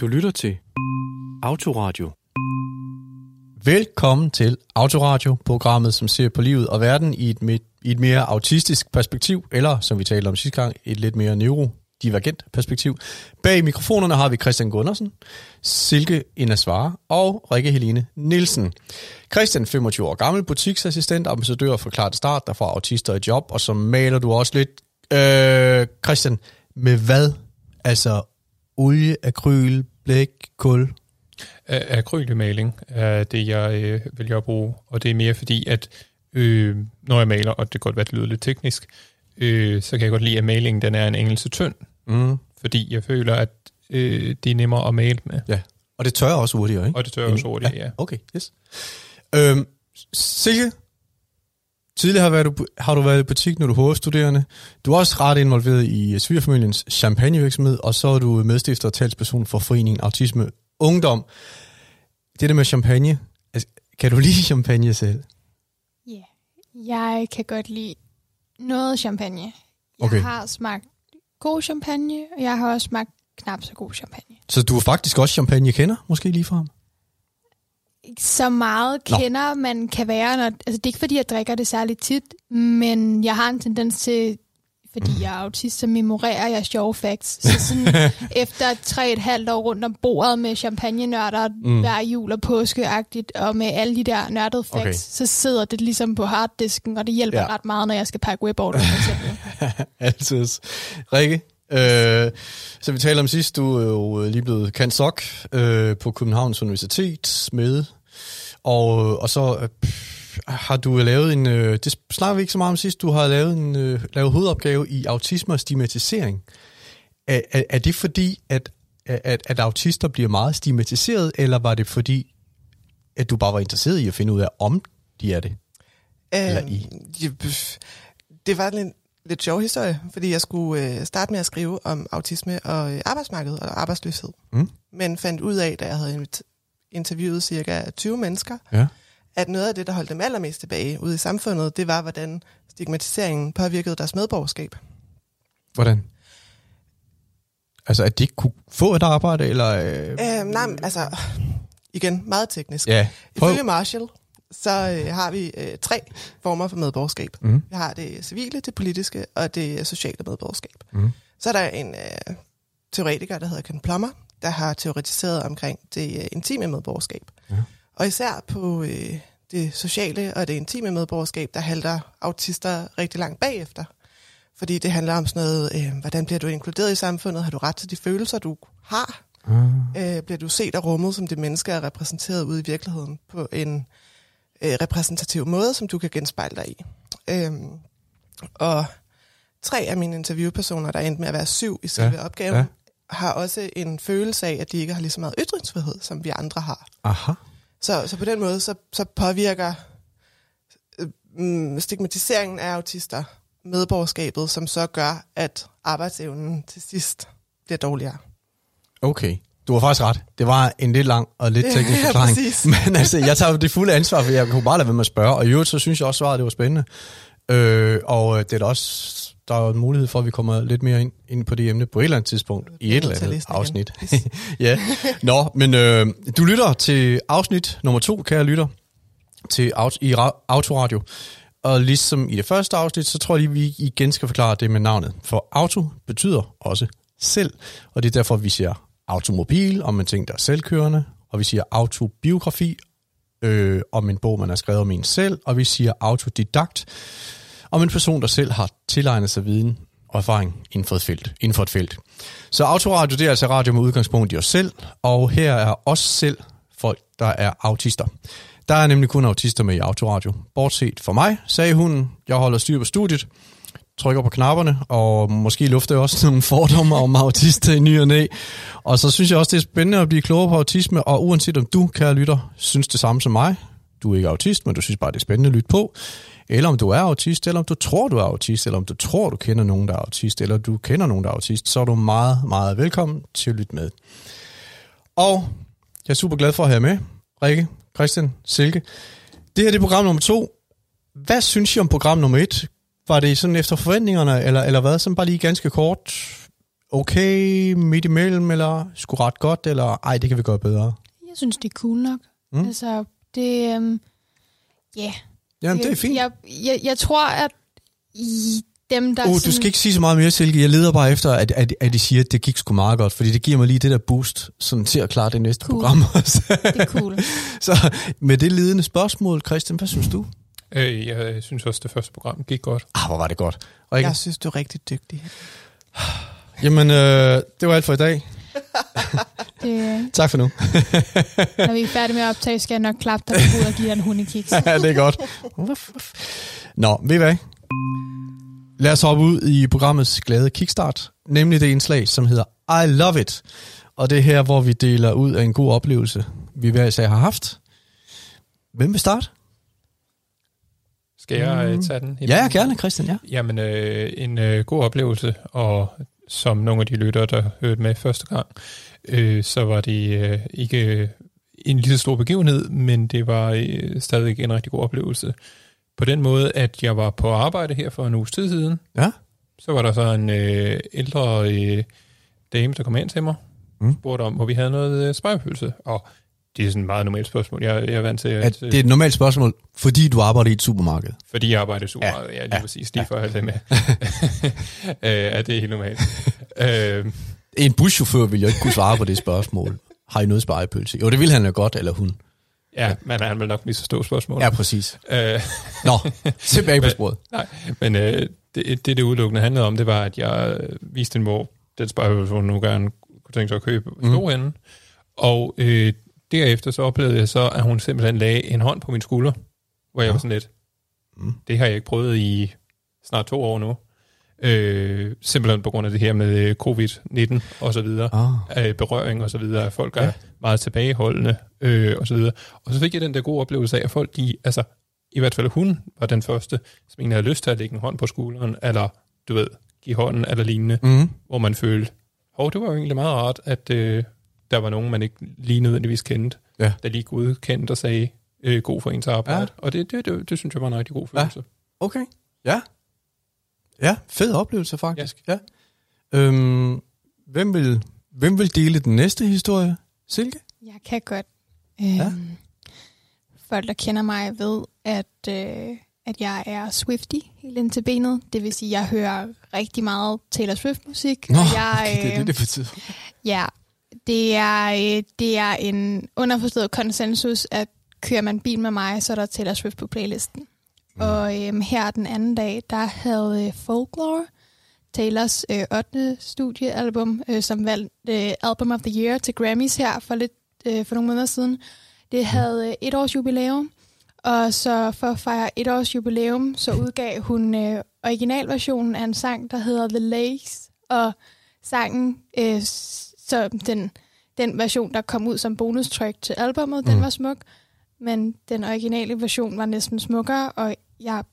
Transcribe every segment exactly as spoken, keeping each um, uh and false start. Du lytter til Autoradio. Velkommen til Autoradio, programmet, som ser på livet og verden i et, med, i et mere autistisk perspektiv, eller som vi talte om sidste gang, et lidt mere neurodivergent perspektiv. Bag mikrofonerne har vi Christian Gundersen, Silke Inasvar og Rikke-Helene Nielsen. Christian, femogtyve år gammel, butiksassistent, ambassadør for Klart Start, der får autister i job, og så maler du også lidt. Øh, Christian, med hvad? Altså olie, akryl, blæk, kul? Akrylmaling er det, jeg øh, vælger at bruge, og det er mere fordi, at øh, når jeg maler, og det kan godt være, det lyder lidt teknisk, øh, så kan jeg godt lide, at malingen den er en anelse tynd, mm. fordi jeg føler, at øh, det er nemmere at male med. Ja, og det tørrer også hurtigere, ikke? Og det tørrer mm. også hurtigere, ja. ja. Okay, yes. Øhm, Silke, tidligere har, været, har du været i butik, når du er H F-studerende. Du er også ret involveret i svigerfamiliens champagnevirksomhed, og så er du medstifter og talsperson for Foreningen Autisme Ungdom. Det der med champagne, altså, kan du lide champagne selv? Ja, yeah. Jeg kan godt lide noget champagne. Jeg okay. har smagt god champagne, og jeg har også smagt knap så god champagne. Så du er faktisk også champagne-kender, måske lige fra ham? Ikke så meget kender, Nå. man kan være. Når, altså, det er ikke, fordi jeg drikker det særligt tit, men jeg har en tendens til, fordi mm. jeg er autist, så memorerer jeg sjove facts. Så sådan efter tre et halvt år rundt om bordet med champagne-nørder mm. hver jul og påskeagtigt, og med alle de der nørdede facts, okay. så sidder det ligesom på harddisken, og det hjælper ja. ret meget, når jeg skal pakke webordene. Altid. Rikke, øh, så vi taler om sidst, du er jo lige blevet kansok øh, på Københavns Universitet med, og, og så... Øh, har du lavet en, øh, det snakker vi ikke så meget om sidst, du har lavet en øh, lavet hovedopgave i autisme og stigmatisering. Er, er, er det fordi, at, at, at autister bliver meget stigmatiseret, eller var det fordi, at du bare var interesseret i at finde ud af, om de er det? Øhm, eller i? Det var en lidt, lidt sjov historie, fordi jeg skulle øh, starte med at skrive om autisme og øh, arbejdsmarkedet og arbejdsløshed. Mm. Men fandt ud af, da jeg havde interviewet cirka tyve mennesker, ja. at noget af det, der holdt dem allermest tilbage ude i samfundet, det var, hvordan stigmatiseringen påvirkede deres medborgerskab. Hvordan? Altså, at de ikke kunne få et arbejde, eller... Øh... Øh, nej, altså, igen, meget teknisk. Ja. Ifølge Marshall, så øh, har vi øh, tre former for medborgerskab. Mm. Vi har det civile, det politiske og det sociale medborgerskab. Mm. Så er der en øh, teoretiker, der hedder Ken Plummer, der har teoretiseret omkring det øh, intime medborgerskab. Ja. Og især på øh, det sociale og det intime medborgerskab, der halter autister rigtig langt bagefter. Fordi det handler om sådan noget, øh, hvordan bliver du inkluderet i samfundet? Har du ret til de følelser, du har? Mm. Øh, bliver du set og rummet, som det menneske er repræsenteret ude i virkeligheden, på en øh, repræsentativ måde, som du kan genspejle dig i? Øh, og tre af mine interviewpersoner, der endte med at være syv i selve ja. opgaven, ja. har også en følelse af, at de ikke har lige så meget ytringsfrihed, som vi andre har. Aha. Så, så på den måde, så, så påvirker øh, stigmatiseringen af autister medborgerskabet, som så gør, at arbejdsevnen til sidst bliver dårligere. Okay, du har faktisk ret. Det var en lidt lang og lidt teknisk forklaring. Ja, men altså, jeg tager det fulde ansvar, for jeg kunne bare lade være med at spørge. Og i øvrigt, så synes jeg også, svaret det var spændende. Øh, og det er der også, der er jo en mulighed for, at vi kommer lidt mere ind, ind på det emne på et eller andet tidspunkt, i et eller andet afsnit. ja. Nå, men øh, du lytter til afsnit nummer to, kære lytter, til aut- i ra- Autoradio. Og ligesom i det første afsnit, så tror jeg lige, vi igen skal forklare det med navnet. For auto betyder også selv, og det er derfor, vi siger automobil, om en ting, der er selvkørende, og vi siger autobiografi, øh, om en bog, man har skrevet om en selv, og vi siger autodidakt, om en person, der selv har tilegnet sig viden og erfaring inden for et felt. Inden for et felt. Så autoradio, det er altså radio med udgangspunkt i os selv, og her er os selv folk, der er autister. Der er nemlig kun autister med i autoradio. Bortset fra mig, sagde hun, jeg holder styr på studiet, trykker på knapperne, og måske lufter jeg også nogle fordomme om autister i ny og næ. Og så synes jeg også, det er spændende at blive klogere på autisme, og uanset om du, kære lytter, synes det samme som mig, du er ikke autist, men du synes bare, det er spændende at lytte på, eller om du er autist, eller om du tror, du er autist, eller om du tror, du kender nogen, der er autist, eller du kender nogen, der er autist, så er du meget, meget velkommen til at lytte med. Og jeg er super glad for at have med, Rikke, Christian, Silke. Det her det er program nummer to. Hvad synes I om program nummer et? Var det sådan efter forventningerne, eller, eller hvad? Sådan bare lige ganske kort. okay, midt imellem, eller sgu ret godt, eller ej, det kan vi gøre bedre? Jeg synes, det er cool nok. Mm. Altså, det... Ja. Um, yeah. Jamen, det er fint. Jeg, jeg, jeg tror, at i dem, der... Oh, sådan... Du skal ikke sige så meget mere, Silke. Jeg leder bare efter, at, at, at I siger, at det gik sgu meget godt, fordi det giver mig lige det der boost sådan, til at klare det næste cool. program også. Det er cool. Så med det ledende spørgsmål, Christian, hvad synes du? Øh, jeg synes også, det første program gik godt. Ah, hvor var det godt. Rikke? Jeg synes, du er rigtig dygtig. Jamen, øh, det var alt for i dag. Det... Tak for nu. Når vi er færdige med at optage, skal jeg nok klappe dig på og give dig en hundekiks. Ja, det er godt. Nå, ved I hvad? Lad os hoppe ud i programmets glade kickstart, nemlig det indslag, som hedder I Love It. Og det er her, hvor vi deler ud af en god oplevelse, vi hver især har haft. Hvem vil starte? Skal jeg øh, tage den? Ja, gerne, Christian, ja. Jamen, øh, en øh, god oplevelse, og som nogle af de lyttere, der hørte med første gang, øh, så var det øh, ikke en lige så stor begivenhed, men det var øh, stadig en rigtig god oplevelse. På den måde, at jeg var på arbejde her for en uges tid siden, ja. Så var der så en øh, ældre øh, dame, der kom ind til mig, mm. spurgte om, hvor vi havde noget øh, spejepølse, og det er sådan et meget normalt spørgsmål. Jeg, jeg er vant til at, at det er et normalt spørgsmål, fordi du arbejder i et supermarked. Fordi jeg arbejder i et supermarked, ja, ja lige ja, præcis. Lige ja. For at have det med. Ja, det er helt normalt. øh. En buschauffør ville jo ikke kunne svare på det spørgsmål. Har I noget spejepølse? Jo, det ville han jo godt, eller hun. Ja, ja. Men han vil nok lige så stå spørgsmålet. Ja, præcis. Øh. Nå, tilbage på sporet. Nej, men øh, det, det, det udelukkende handlede om, det var, at jeg viste en mor, den spejepølse, hvor hun nu gerne kunne tænke sig at købe mm. stå henne. Og... Øh, derefter så oplevede jeg så, at hun simpelthen lagde en hånd på min skulder, hvor jeg ja. var sådan lidt, det har jeg ikke prøvet i snart to år nu. Øh, simpelthen på grund af det her med covid nitten og så videre, ah. øh, berøring og så videre, folk er ja. meget tilbageholdende øh, og så videre. Og så fik jeg den der gode oplevelse af, at folk, de, altså i hvert fald hun var den første, som egentlig havde lyst til at lægge en hånd på skulderen, eller du ved, give hånden eller lignende, mm. hvor man følte, hov, det var jo egentlig meget rart, at... Øh, der var nogen, man ikke lige nødvendigvis kendte, ja. der lige godkendte og sagde, øh, god for ens arbejde. Ja. Og det, det, det, det synes jeg var en rigtig god følelse. Ja. Okay, ja. Ja, fed oplevelse faktisk. Ja. Ja. Øhm, hvem, vil, hvem vil dele den næste historie? Silke? Jeg kan godt. Øhm, ja. Folk, der kender mig, ved, at, øh, at jeg er Swiftie helt ind til benet. Det vil sige, at jeg hører rigtig meget Taylor Swift-musik. Nå, og jeg, okay, det er det, det betyder. Ja. Det er, det er en underforstået konsensus, at kører man bil med mig, så er der Taylor Swift på playlisten. Mm. Og øhm, her den anden dag, der havde øh, Folklore, Taylors øh, ottende studiealbum, øh, som valgte øh, Album of the Year til Grammys her for, lidt, øh, for nogle måneder siden. Det havde øh, et års jubilæum, og så for at fejre et års jubilæum, så udgav hun øh, originalversionen af en sang, der hedder The Lakes, og sangen... Øh, Så den, den version, der kom ud som bonustryk til albumet, mm. den var smuk. Men den originale version var næsten smukkere, og jeg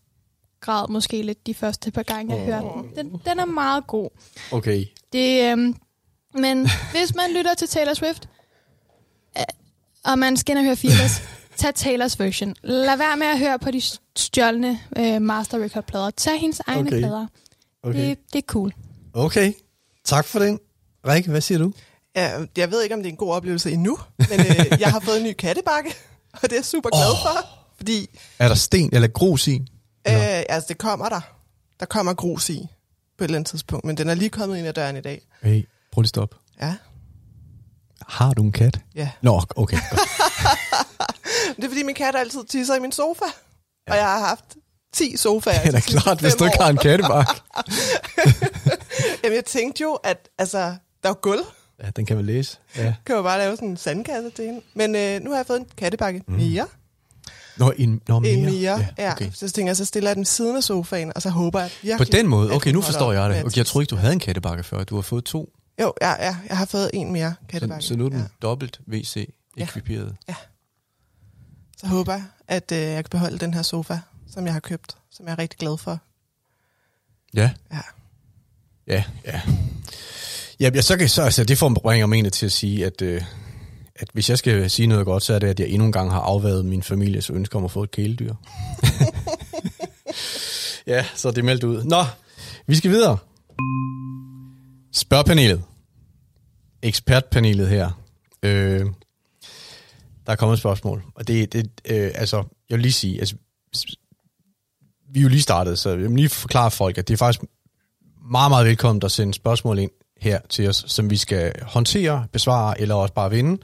græd måske lidt de første par gange, jeg oh. hørte den. den. Den er meget god. Okay. Det, øhm, men hvis man lytter til Taylor Swift, øh, og man skal ind og høre Fearless, tag Taylors version. Lad være med at høre på de stjålne øh, master record-plader. Tag hendes egne okay. plader. Okay. Det, det er cool. Okay. Tak for den. Rikke, hvad siger du? Ja, jeg ved ikke, om det er en god oplevelse endnu, men øh, jeg har fået en ny kattebakke, og det er jeg super glad for. Oh, fordi, er der sten eller grus i? Øh, altså, det kommer der. Der kommer grus i på et eller andet tidspunkt, men den er lige kommet ind ad døren i dag. Hey, prøv lige stop. Ja. Har du en kat? Ja. Nå, okay. Det er, fordi min kat altid tisser i min sofa, ja. og jeg har haft ti sofaer. Det er da klart, hvis du ikke har en kattebakke. Jamen, jeg tænkte jo, at altså... Der er gulv. Ja, den kan man læse. Ja. Kan man bare lave sådan en sandkasse til hende. Men øh, nu har jeg fået en kattebakke mm. mere. Nå, en, nå, mere? En mere, ja. ja. Okay. Så tænker jeg, så stiller jeg den siden af sofaen, og så håber jeg virkelig... På den måde? Okay, nu forstår jeg det. Okay, jeg troede ikke, du havde en kattebakke før. Du har fået to. Jo, ja, ja. Jeg har fået en mere kattebakke. Så, så nu er den ja. dobbelt W C-ekviperet. Ja. ja. Så håber jeg, at øh, jeg kan beholde den her sofa, som jeg har købt, som jeg er rigtig glad for. Ja? Ja. Ja, ja. Ja, så kan så altså, det forbringer mig egentlig til at sige, at, øh, at hvis jeg skal sige noget godt, så er det, at jeg endnu en gang har afværet min families ønske om at få et kæledyr. Ja, så det er meldt ud. Nå, vi skal videre. Spørgpanelet. Ekspertpanelet her. Øh, der er kommet et spørgsmål. Og det, det øh, altså, jeg vil lige sige, altså, vi er jo lige startet, så jeg vil lige forklare folk, at det er faktisk meget, meget velkommen at sende spørgsmål ind her til os, som vi skal håndtere, besvare eller også bare vinde.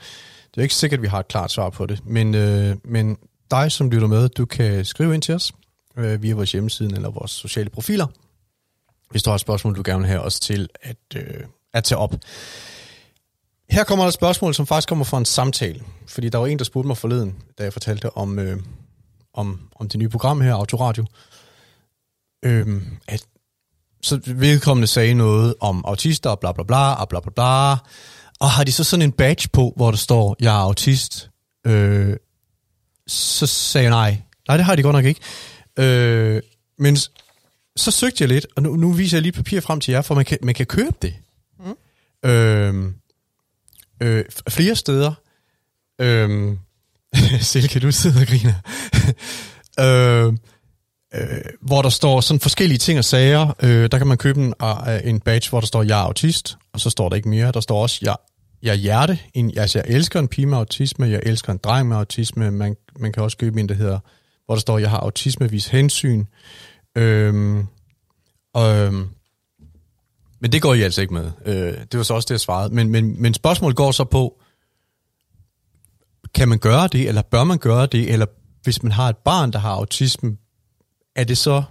Det er ikke sikkert, at vi har et klart svar på det, men, øh, men dig, som lytter med, du kan skrive ind til os øh, via vores hjemmeside eller vores sociale profiler, hvis du har et spørgsmål, du gerne vil have os til at, øh, at tage op. Her kommer der et spørgsmål, som faktisk kommer fra en samtale, fordi der var en, der spurgte mig forleden, da jeg fortalte om, øh, om, om det nye program her, Autoradio, øh, at så vedkommende sagde noget om autister og bla bla bla og bla bla bla. Og har de så sådan en badge på, hvor der står, jeg er autist? Øh, så sagde jeg nej. Nej, det har de godt nok ikke. Øh, men så søgte jeg lidt, og nu, nu viser jeg lige papir frem til jer, for man kan, man kan købe det. Mm. Øh, øh, flere steder. Øh, Silke, du sidder og griner. øh, Øh, hvor der står sådan forskellige ting og sager. Øh, der kan man købe en, uh, en badge, hvor der står, jeg er autist, og så står der ikke mere. Der står også, jeg, jeg er hjerte. En, altså, jeg elsker en pige med autisme, jeg elsker en dreng med autisme. Man, man kan også købe en, der hedder, hvor der står, jeg har autisme, vis hensyn. Øhm, øhm, men det går I altså ikke med. Øh, det var så også det, jeg svarede. Men, men, men spørgsmålet går så på, kan man gøre det, eller bør man gøre det, eller hvis man har et barn, der har autisme, er det så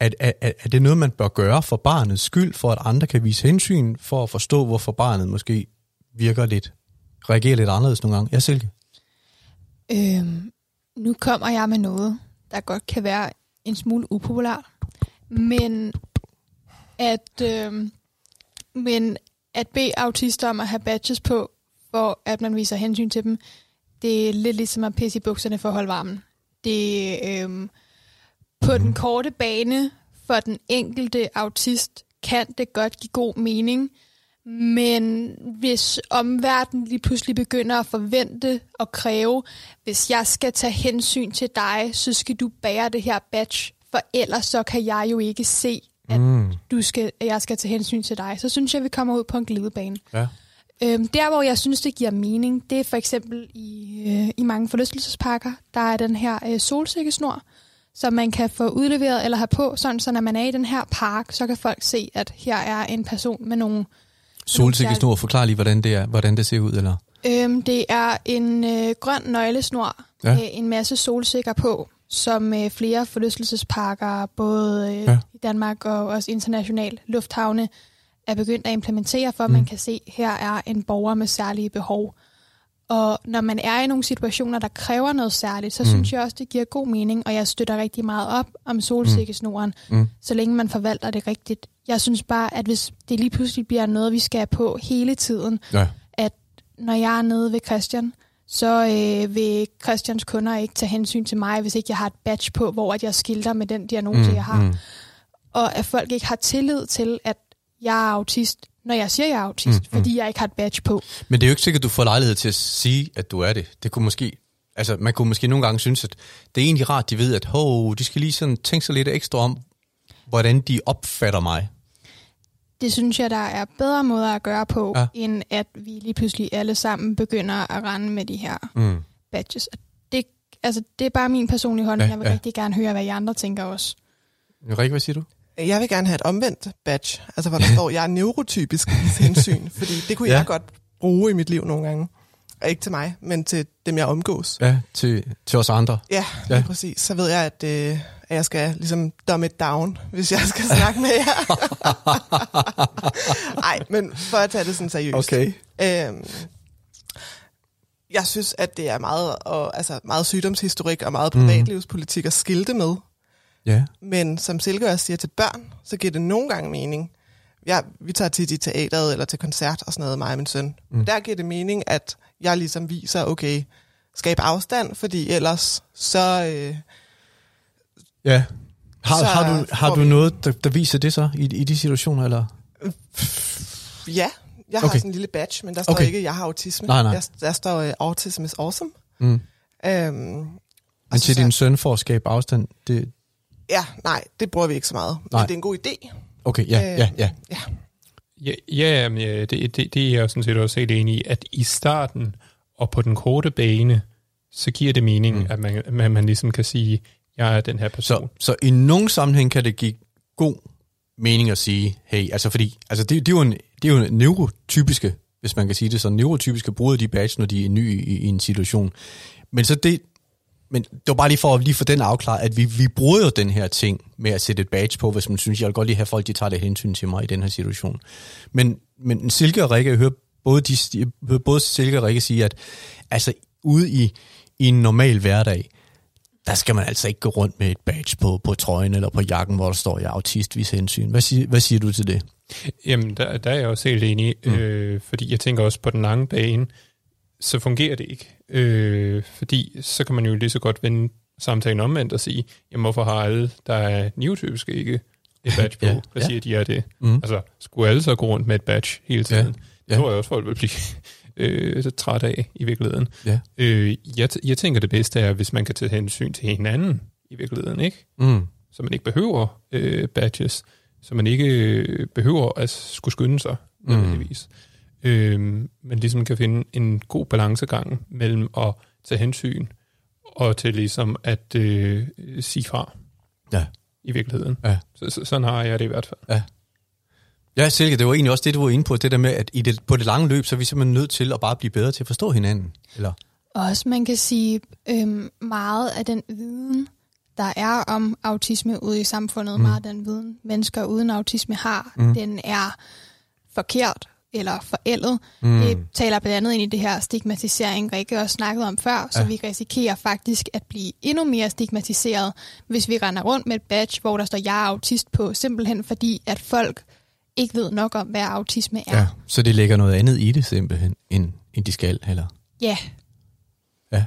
er, er, er det noget, man bør gøre for barnets skyld, for at andre kan vise hensyn, for at forstå, hvorfor barnet måske virker lidt, reagerer lidt anderledes nogle gange? Ja, Silke? Øhm, nu kommer jeg med noget, der godt kan være en smule upopulært, men at, øhm, men at bede autister om at have badges på, for at man viser hensyn til dem, det er lidt ligesom at pisse i bukserne for at holde varmen. Det øhm, På den korte bane for den enkelte autist kan det godt give god mening, men hvis omverdenen lige pludselig begynder at forvente og kræve, hvis jeg skal tage hensyn til dig, så skal du bære det her badge, for ellers så kan jeg jo ikke se, at mm. du skal, at jeg skal tage hensyn til dig. Så synes jeg, vi kommer ud på en glidebane. Ja. Øhm, der, hvor jeg synes, det giver mening, det er for eksempel i, øh, i mange forlystelsesparker. Der er den her øh, solsikkesnor, som man kan få udleveret eller have på, sådan så når man er i den her park, så kan folk se, at her er en person med nogle... Solsikkesnor, forklar lige, hvordan det, er, hvordan det ser ud, eller? Øhm, det er en øh, grøn nøglesnor, ja. Med en masse solsikker på, som øh, flere forlystelsesparker, både øh, ja. i Danmark og også internationalt, lufthavne, er begyndt at implementere, for mm. man kan se, at her er en borger med særlige behov. Og når man er i nogle situationer, der kræver noget særligt, så mm. synes jeg også, det giver god mening, og jeg støtter rigtig meget op om solsikkesnoren, mm. så længe man forvalter det rigtigt. Jeg synes bare, at hvis det lige pludselig bliver noget, vi skal på hele tiden, ja. At når jeg er nede ved Christian, så øh, vil Christians kunder ikke tage hensyn til mig, hvis ikke jeg har et badge på, hvor at jeg skilter med den diagnose, mm. jeg har. Mm. Og at folk ikke har tillid til, at jeg er autist, når jeg siger, jeg er autist, mm, fordi mm. jeg ikke har et badge på. Men det er jo ikke sikkert, at du får lejlighed til at sige, at du er det. Det kunne måske, altså, man kunne måske nogle gange synes, at det er egentlig rart, de ved, at hov, de skal lige sådan tænke sig lidt ekstra om, hvordan de opfatter mig. Det synes jeg, der er bedre måder at gøre på, ja. End at vi lige pludselig alle sammen begynder at rende med de her mm. badges. Det, altså, det er bare min personlige holdning. Ja, jeg vil ja. rigtig gerne høre, hvad I andre tænker også. Rikke, hvad siger du? Jeg vil gerne have et omvendt badge, altså hvor der står, jeg er neurotypisk i hensyn, fordi det kunne ja. jeg godt bruge i mit liv nogle gange. Og ikke til mig, men til dem, jeg omgås. Ja, til, til os andre. Ja, ja. Præcis. Så ved jeg, at, øh, at jeg skal ligesom dumb it down, hvis jeg skal snakke med jer. Nej, men for at tage det sådan seriøst. Okay. Øhm, jeg synes, at det er meget, og, altså, meget sygdomshistorik og meget privatlivspolitik at skilte med. Yeah. Men som Silke også siger til børn, så giver det nogle gange mening. Ja, vi tager tit i teateret eller til koncert og sådan noget, mig og min søn. Mm. Der giver det mening, at jeg ligesom viser, okay, skab afstand, fordi ellers så... Øh, ja, har, så har, du, har du noget, der, der viser det så i, i de situationer? Eller? Ja, jeg har okay. sådan en lille badge, men der står okay. ikke, jeg har autisme. Nej, nej. Der, der står uh, autism is awesome. Mm. Øhm, men til så, din søn for at skabe afstand, det... Ja, nej, det bruger vi ikke så meget. Nej. Men det er en god idé. Okay, ja, øh, ja, ja. ja. Ja, ja det, det, det er jeg sådan set også helt enig i, at i starten og på den korte bane, så giver det mening, mm. at, man, at man ligesom kan sige, jeg er den her person. Så, så i nogen sammenhæng kan det give god mening at sige, hey, altså fordi, altså det, det, er jo en, det er jo en neurotypiske, hvis man kan sige det, så neurotypiske bruger de badge, når de er nye i, i en situation. Men så det, men det var bare lige for, lige for den afklaret, at vi, vi bruger jo den her ting med at sætte et badge på, hvis man synes, jeg vil godt lige have folk, de tager det hensyn til mig i den her situation. Men, men Silke og Rikke, jeg hører både, de, både Silke og Rikke sige, at altså ude i, i en normal hverdag, der skal man altså ikke gå rundt med et badge på, på trøjen eller på jakken, hvor der står, jeg er autist, vis hensyn. Hvad siger, hvad siger du til det? Jamen, der, der er jeg også helt enig, mm. øh, fordi jeg tænker også på den lange bane, så fungerer det ikke. Øh, fordi så kan man jo lige så godt vende samtalen omvendt og sige, jamen hvorfor har alle, der er neurotypiske, ikke et badge på? ja, hvad siger ja. de er det? Mm. Altså, skulle alle så gå rundt med et badge hele tiden? Ja, ja. Det tror jeg også, folk vil blive øh, så træt af i virkeligheden. Ja. Øh, jeg, t- jeg tænker det bedste er, hvis man kan tage hensyn til hinanden i virkeligheden, ikke? Mm. Så man ikke behøver øh, badges, så man ikke øh, behøver at skulle skynde sig nødvendigvis. Mm. Øhm, man ligesom kan finde en god balancegang mellem at tage hensyn og til ligesom at øh, sige fra ja. i virkeligheden. Ja. Så, så, sådan har jeg det i hvert fald. Ja, ja Silke, det var egentlig også det, du var inde på, det der med, at i det, på det lange løb, så er vi simpelthen nødt til at bare blive bedre til at forstå hinanden. Eller? Også man kan sige, øhm, meget af den viden, der er om autisme ude i samfundet, mm. meget af den viden, mennesker uden autisme har, mm. den er forkert. Eller forældet. Mm. Det taler blandt andet ind i det her stigmatisering, Rikke også snakkede om før, så ja. vi risikerer faktisk at blive endnu mere stigmatiseret, hvis vi render rundt med et badge, hvor der står, jeg er autist på, simpelthen fordi, at folk ikke ved nok om, hvad autisme er. Ja, så det ligger noget andet i det simpelthen, end, end de skal, eller? Ja. Ja.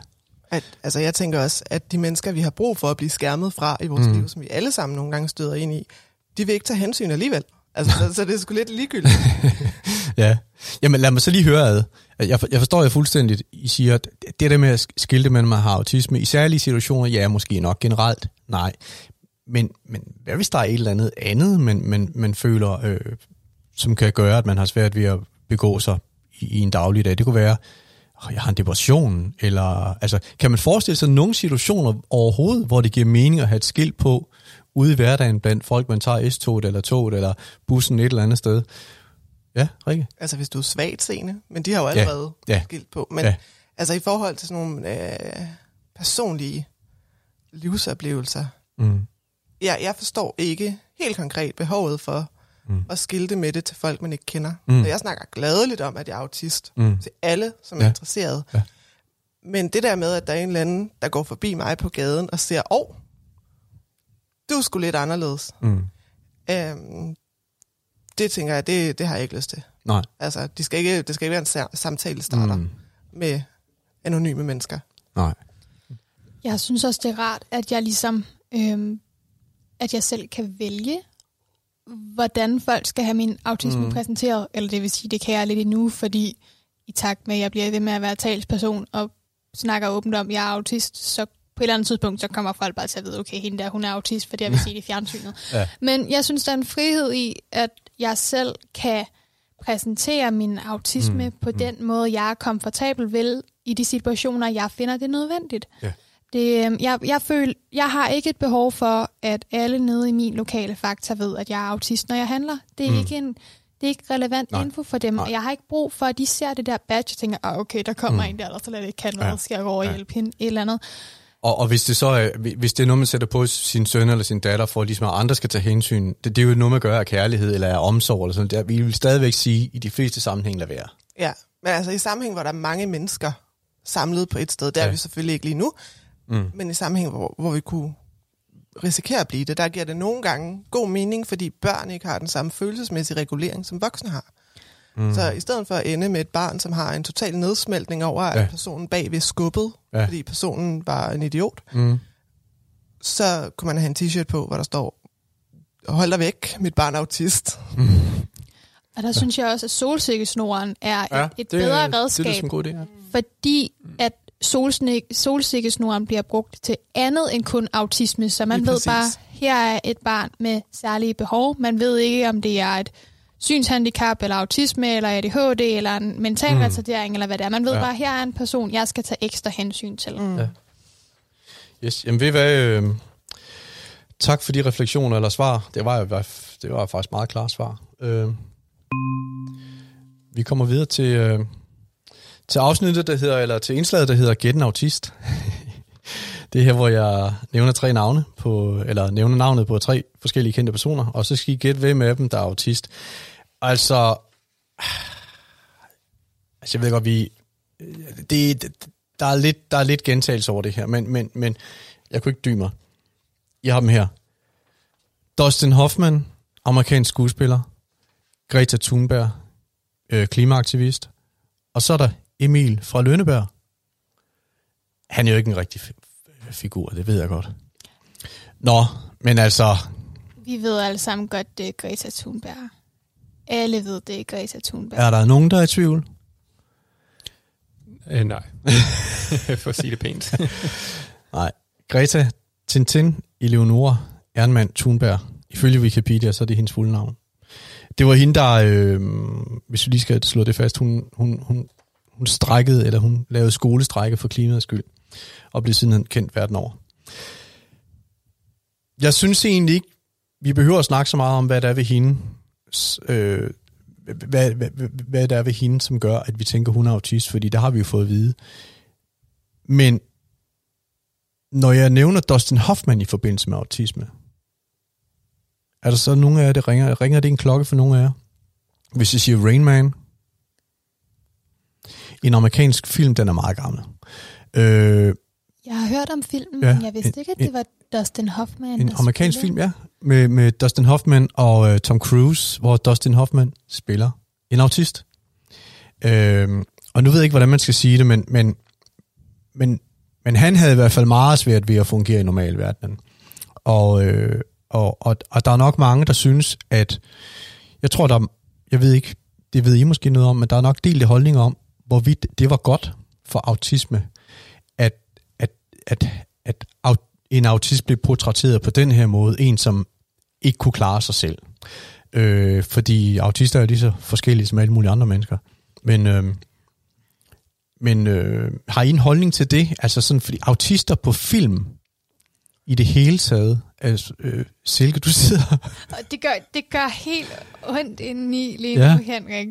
At, altså jeg tænker også, at de mennesker, vi har brug for at blive skærmet fra i vores mm. liv, som vi alle sammen nogle gange støder ind i, de vil ikke tage hensyn alligevel. Altså, så, så det er sgu lidt ligegyldigt. Ja, jamen lad mig så lige høre ad. Jeg, for, jeg forstår jo fuldstændigt, I siger, at det der med at skilte mellem at have autisme, i særlige situationer, ja, måske nok generelt, nej. Men, men hvad hvis der er et eller andet andet, man, man, man føler, øh, som kan gøre, at man har svært ved at begå sig i, i en dagligdag? Det kunne være, åh, jeg har en depression, eller altså, kan man forestille sig nogle situationer overhovedet, hvor det giver mening at have et skilt på, ude i hverdagen blandt folk, man tager S-toget eller toget eller bussen et eller andet sted. Ja, Rikke? Altså hvis du er svagt seende, men de har jo allerede ja, ja, skilt på. Men ja. altså i forhold til sådan nogle øh, personlige livsoplevelser, mm. ja, jeg forstår ikke helt konkret behovet for mm. at skilte med det til folk, man ikke kender. Mm. Så jeg snakker gladeligt om, at jeg er autist mm. til alle, som ja. er interesseret. Ja. Men det der med, at der er en eller anden, der går forbi mig på gaden og ser over, oh, du er sgu lidt anderledes. Mm. Øhm, det tænker jeg, det, det har jeg ikke lyst til. Nej. Altså, det skal ikke, det skal ikke være en samtale starter mm. med anonyme mennesker. Nej. Jeg synes også, det er rart, at jeg ligesom, øhm, at jeg selv kan vælge, hvordan folk skal have min autisme mm. præsenteret. Eller det vil sige, det kan jeg lidt endnu, fordi i takt med, at jeg bliver ved med at være talsperson og snakker åbent om, at jeg er autist, så på et eller andet tidspunkt, så kommer folk bare til at vide, okay, hende der, hun er autist, for det jeg vil sige det i fjernsynet. Ja. Men jeg synes, der er en frihed i, at jeg selv kan præsentere min autisme mm. på mm. den måde, jeg er komfortabel ved i de situationer, jeg finder det nødvendigt. Ja. Det, jeg, jeg, føler, jeg har ikke et behov for, at alle nede i min lokale faktor ved, at jeg er autist, når jeg handler. Det er mm. ikke en... Det er ikke relevant Nej. info for dem, Nej. og jeg har ikke brug for, at de ser det der badge og tænker, ah, okay, der kommer mm. en der, der så lad det ikke kan noget, ja. skal jeg gå over og ja. hjælpe hende, et eller andet. Og, og hvis det så er, hvis det er noget, man sætter på sin søn eller sin datter, for ligesom at andre skal tage hensyn, det, det er jo noget, man gør af kærlighed eller af omsorg eller sådan der. Vi vil stadigvæk sige, i de fleste sammenhæng lade være. Ja, men altså i sammenhæng, hvor der er mange mennesker samlet på et sted, der ja. er vi selvfølgelig ikke lige nu, mm. men i sammenhæng, hvor, hvor vi kunne risikere at blive det, der giver det nogle gange god mening, fordi børn ikke har den samme følelsesmæssige regulering, som voksne har. Mm. Så i stedet for at ende med et barn, som har en total nedsmeltning over, ja. at personen bagved skubbede, ja. fordi personen var en idiot, mm. så kunne man have en t-shirt på, hvor der står, hold dig væk, mit barn er autist. Mm. Og der synes jeg også, at solsikkesnoren er ja, et, et det, bedre redskab, det er det, god idé, ja. fordi at solsikkesnoren bliver brugt til andet end kun autisme, så man ved bare, her er et barn med særlige behov, man ved ikke, om det er et synshandicap, eller autisme, eller A D H D, eller en mental mm. retardering, eller hvad det er. Man ved ja. bare, her er en person, jeg skal tage ekstra hensyn til. Mm. Ja. Yes, jamen ved I hvad? Øh, tak for de refleksioner eller svar. Det var jo det var faktisk meget klart svar. Øh, vi kommer videre til, øh, til afsnittet, der hedder, eller til indslaget, der hedder Gæt en autist. Det er her, hvor jeg nævner tre navne på, eller nævner navnet på tre forskellige kendte personer, og så skal I gætte, hvem af dem, der er autist. Altså, altså jeg ved godt, vi, det, der, er lidt, der er lidt gentagelse over det her, men, men, men jeg kunne ikke dybe mig. Jeg har dem her. Dustin Hoffman, amerikansk skuespiller. Greta Thunberg, øh, klimaaktivist. Og så er der Emil fra Lønnebær. Han er jo ikke en rigtig figur, det ved jeg godt. Nå, men altså... Vi ved alle sammen godt, det er Greta Thunberg. Alle ved, det er Greta Thunberg. Er der nogen, der er i tvivl? Øh, nej. For at sige det pænt. Nej. Greta Tintin Eleonora Ernman Thunberg. Ifølge Wikipedia, så er det hendes fulde navn. Det var hende, der... Øh, hvis vi lige skal slå det fast, hun, hun, hun, hun strækkede, eller hun lavede skolestrække for klimaets skyld. Og blev sidenhen kendt verden over. Jeg synes egentlig ikke, vi behøver at snakke så meget om, hvad der er ved hende, øh, hvad, hvad, hvad der er ved hende, som gør, at vi tænker, hun er autist, fordi det har vi jo fået at vide. Men når jeg nævner Dustin Hoffman i forbindelse med autisme, er der så nogle af jer, det ringer, ringer det en klokke for nogle af jer? Hvis jeg siger Rain Man, en amerikansk film, den er meget gammel. Øh, jeg har hørt om filmen, ja, men jeg vidste en, ikke, at det en, var Dustin Hoffman. En amerikansk spiller. film, ja, med, med Dustin Hoffman og øh, Tom Cruise, hvor Dustin Hoffman spiller en autist. Øh, og nu ved jeg ikke, hvordan man skal sige det, men, men, men, men han havde i hvert fald meget svært ved at fungere i normalverdenen. Og, øh, og, og, og der er nok mange, der synes, at jeg tror, der, jeg ved ikke, det ved I måske noget om, men der er nok delte holdninger om, hvorvidt det var godt for autisme, at, at, at, at en autist blev portrætteret på den her måde, en som ikke kunne klare sig selv. Øh, fordi autister er jo lige så forskellige som alle mulige andre mennesker. Men, øh, men øh, har I en holdning til det? Altså sådan, fordi autister på film i det hele taget, altså, øh, Silke, du sidder... Det gør, det gør helt ondt indeni lige ja. nu, Henrik,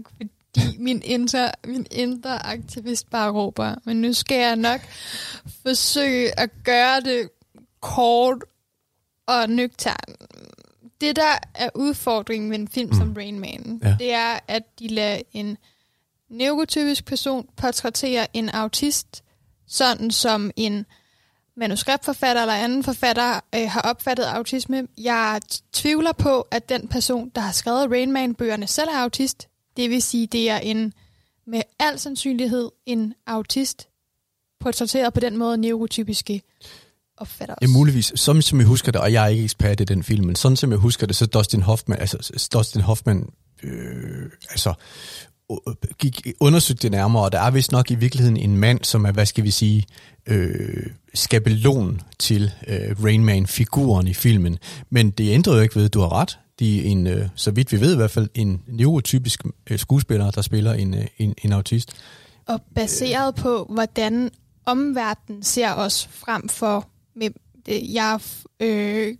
min indre, min indre aktivist bare råber, men nu skal jeg nok forsøge at gøre det kort og nøgternt. Det, der er udfordringen med en film mm. som Rain Man, ja. det er, at de lader en neurotypisk person portrættere en autist, sådan som en manuskriptforfatter eller anden forfatter øh, har opfattet autisme. Jeg tvivler på, at den person, der har skrevet Rain Man-bøgerne, selv er autist. Det vil sige, det er en, med al sandsynlighed en autist, portrætteret på den måde neurotypiske opfatter os. Ja, muligvis. Sådan som jeg husker det, og jeg er ikke ekspert i den film, men sådan som jeg husker det, så Dustin Hoffman, altså Dustin Hoffman, øh, altså gik, undersøgte det nærmere, og der er vist nok i virkeligheden en mand, som er, hvad skal vi sige, øh, skabelon til øh, Rain Man-figuren i filmen. Men det ændrer jo ikke ved, at du har ret. De er en, så vidt vi ved i hvert fald, en neurotypisk skuespiller, der spiller en, en, en autist. Og baseret på, hvordan omverdenen ser os frem for... Jeg øh,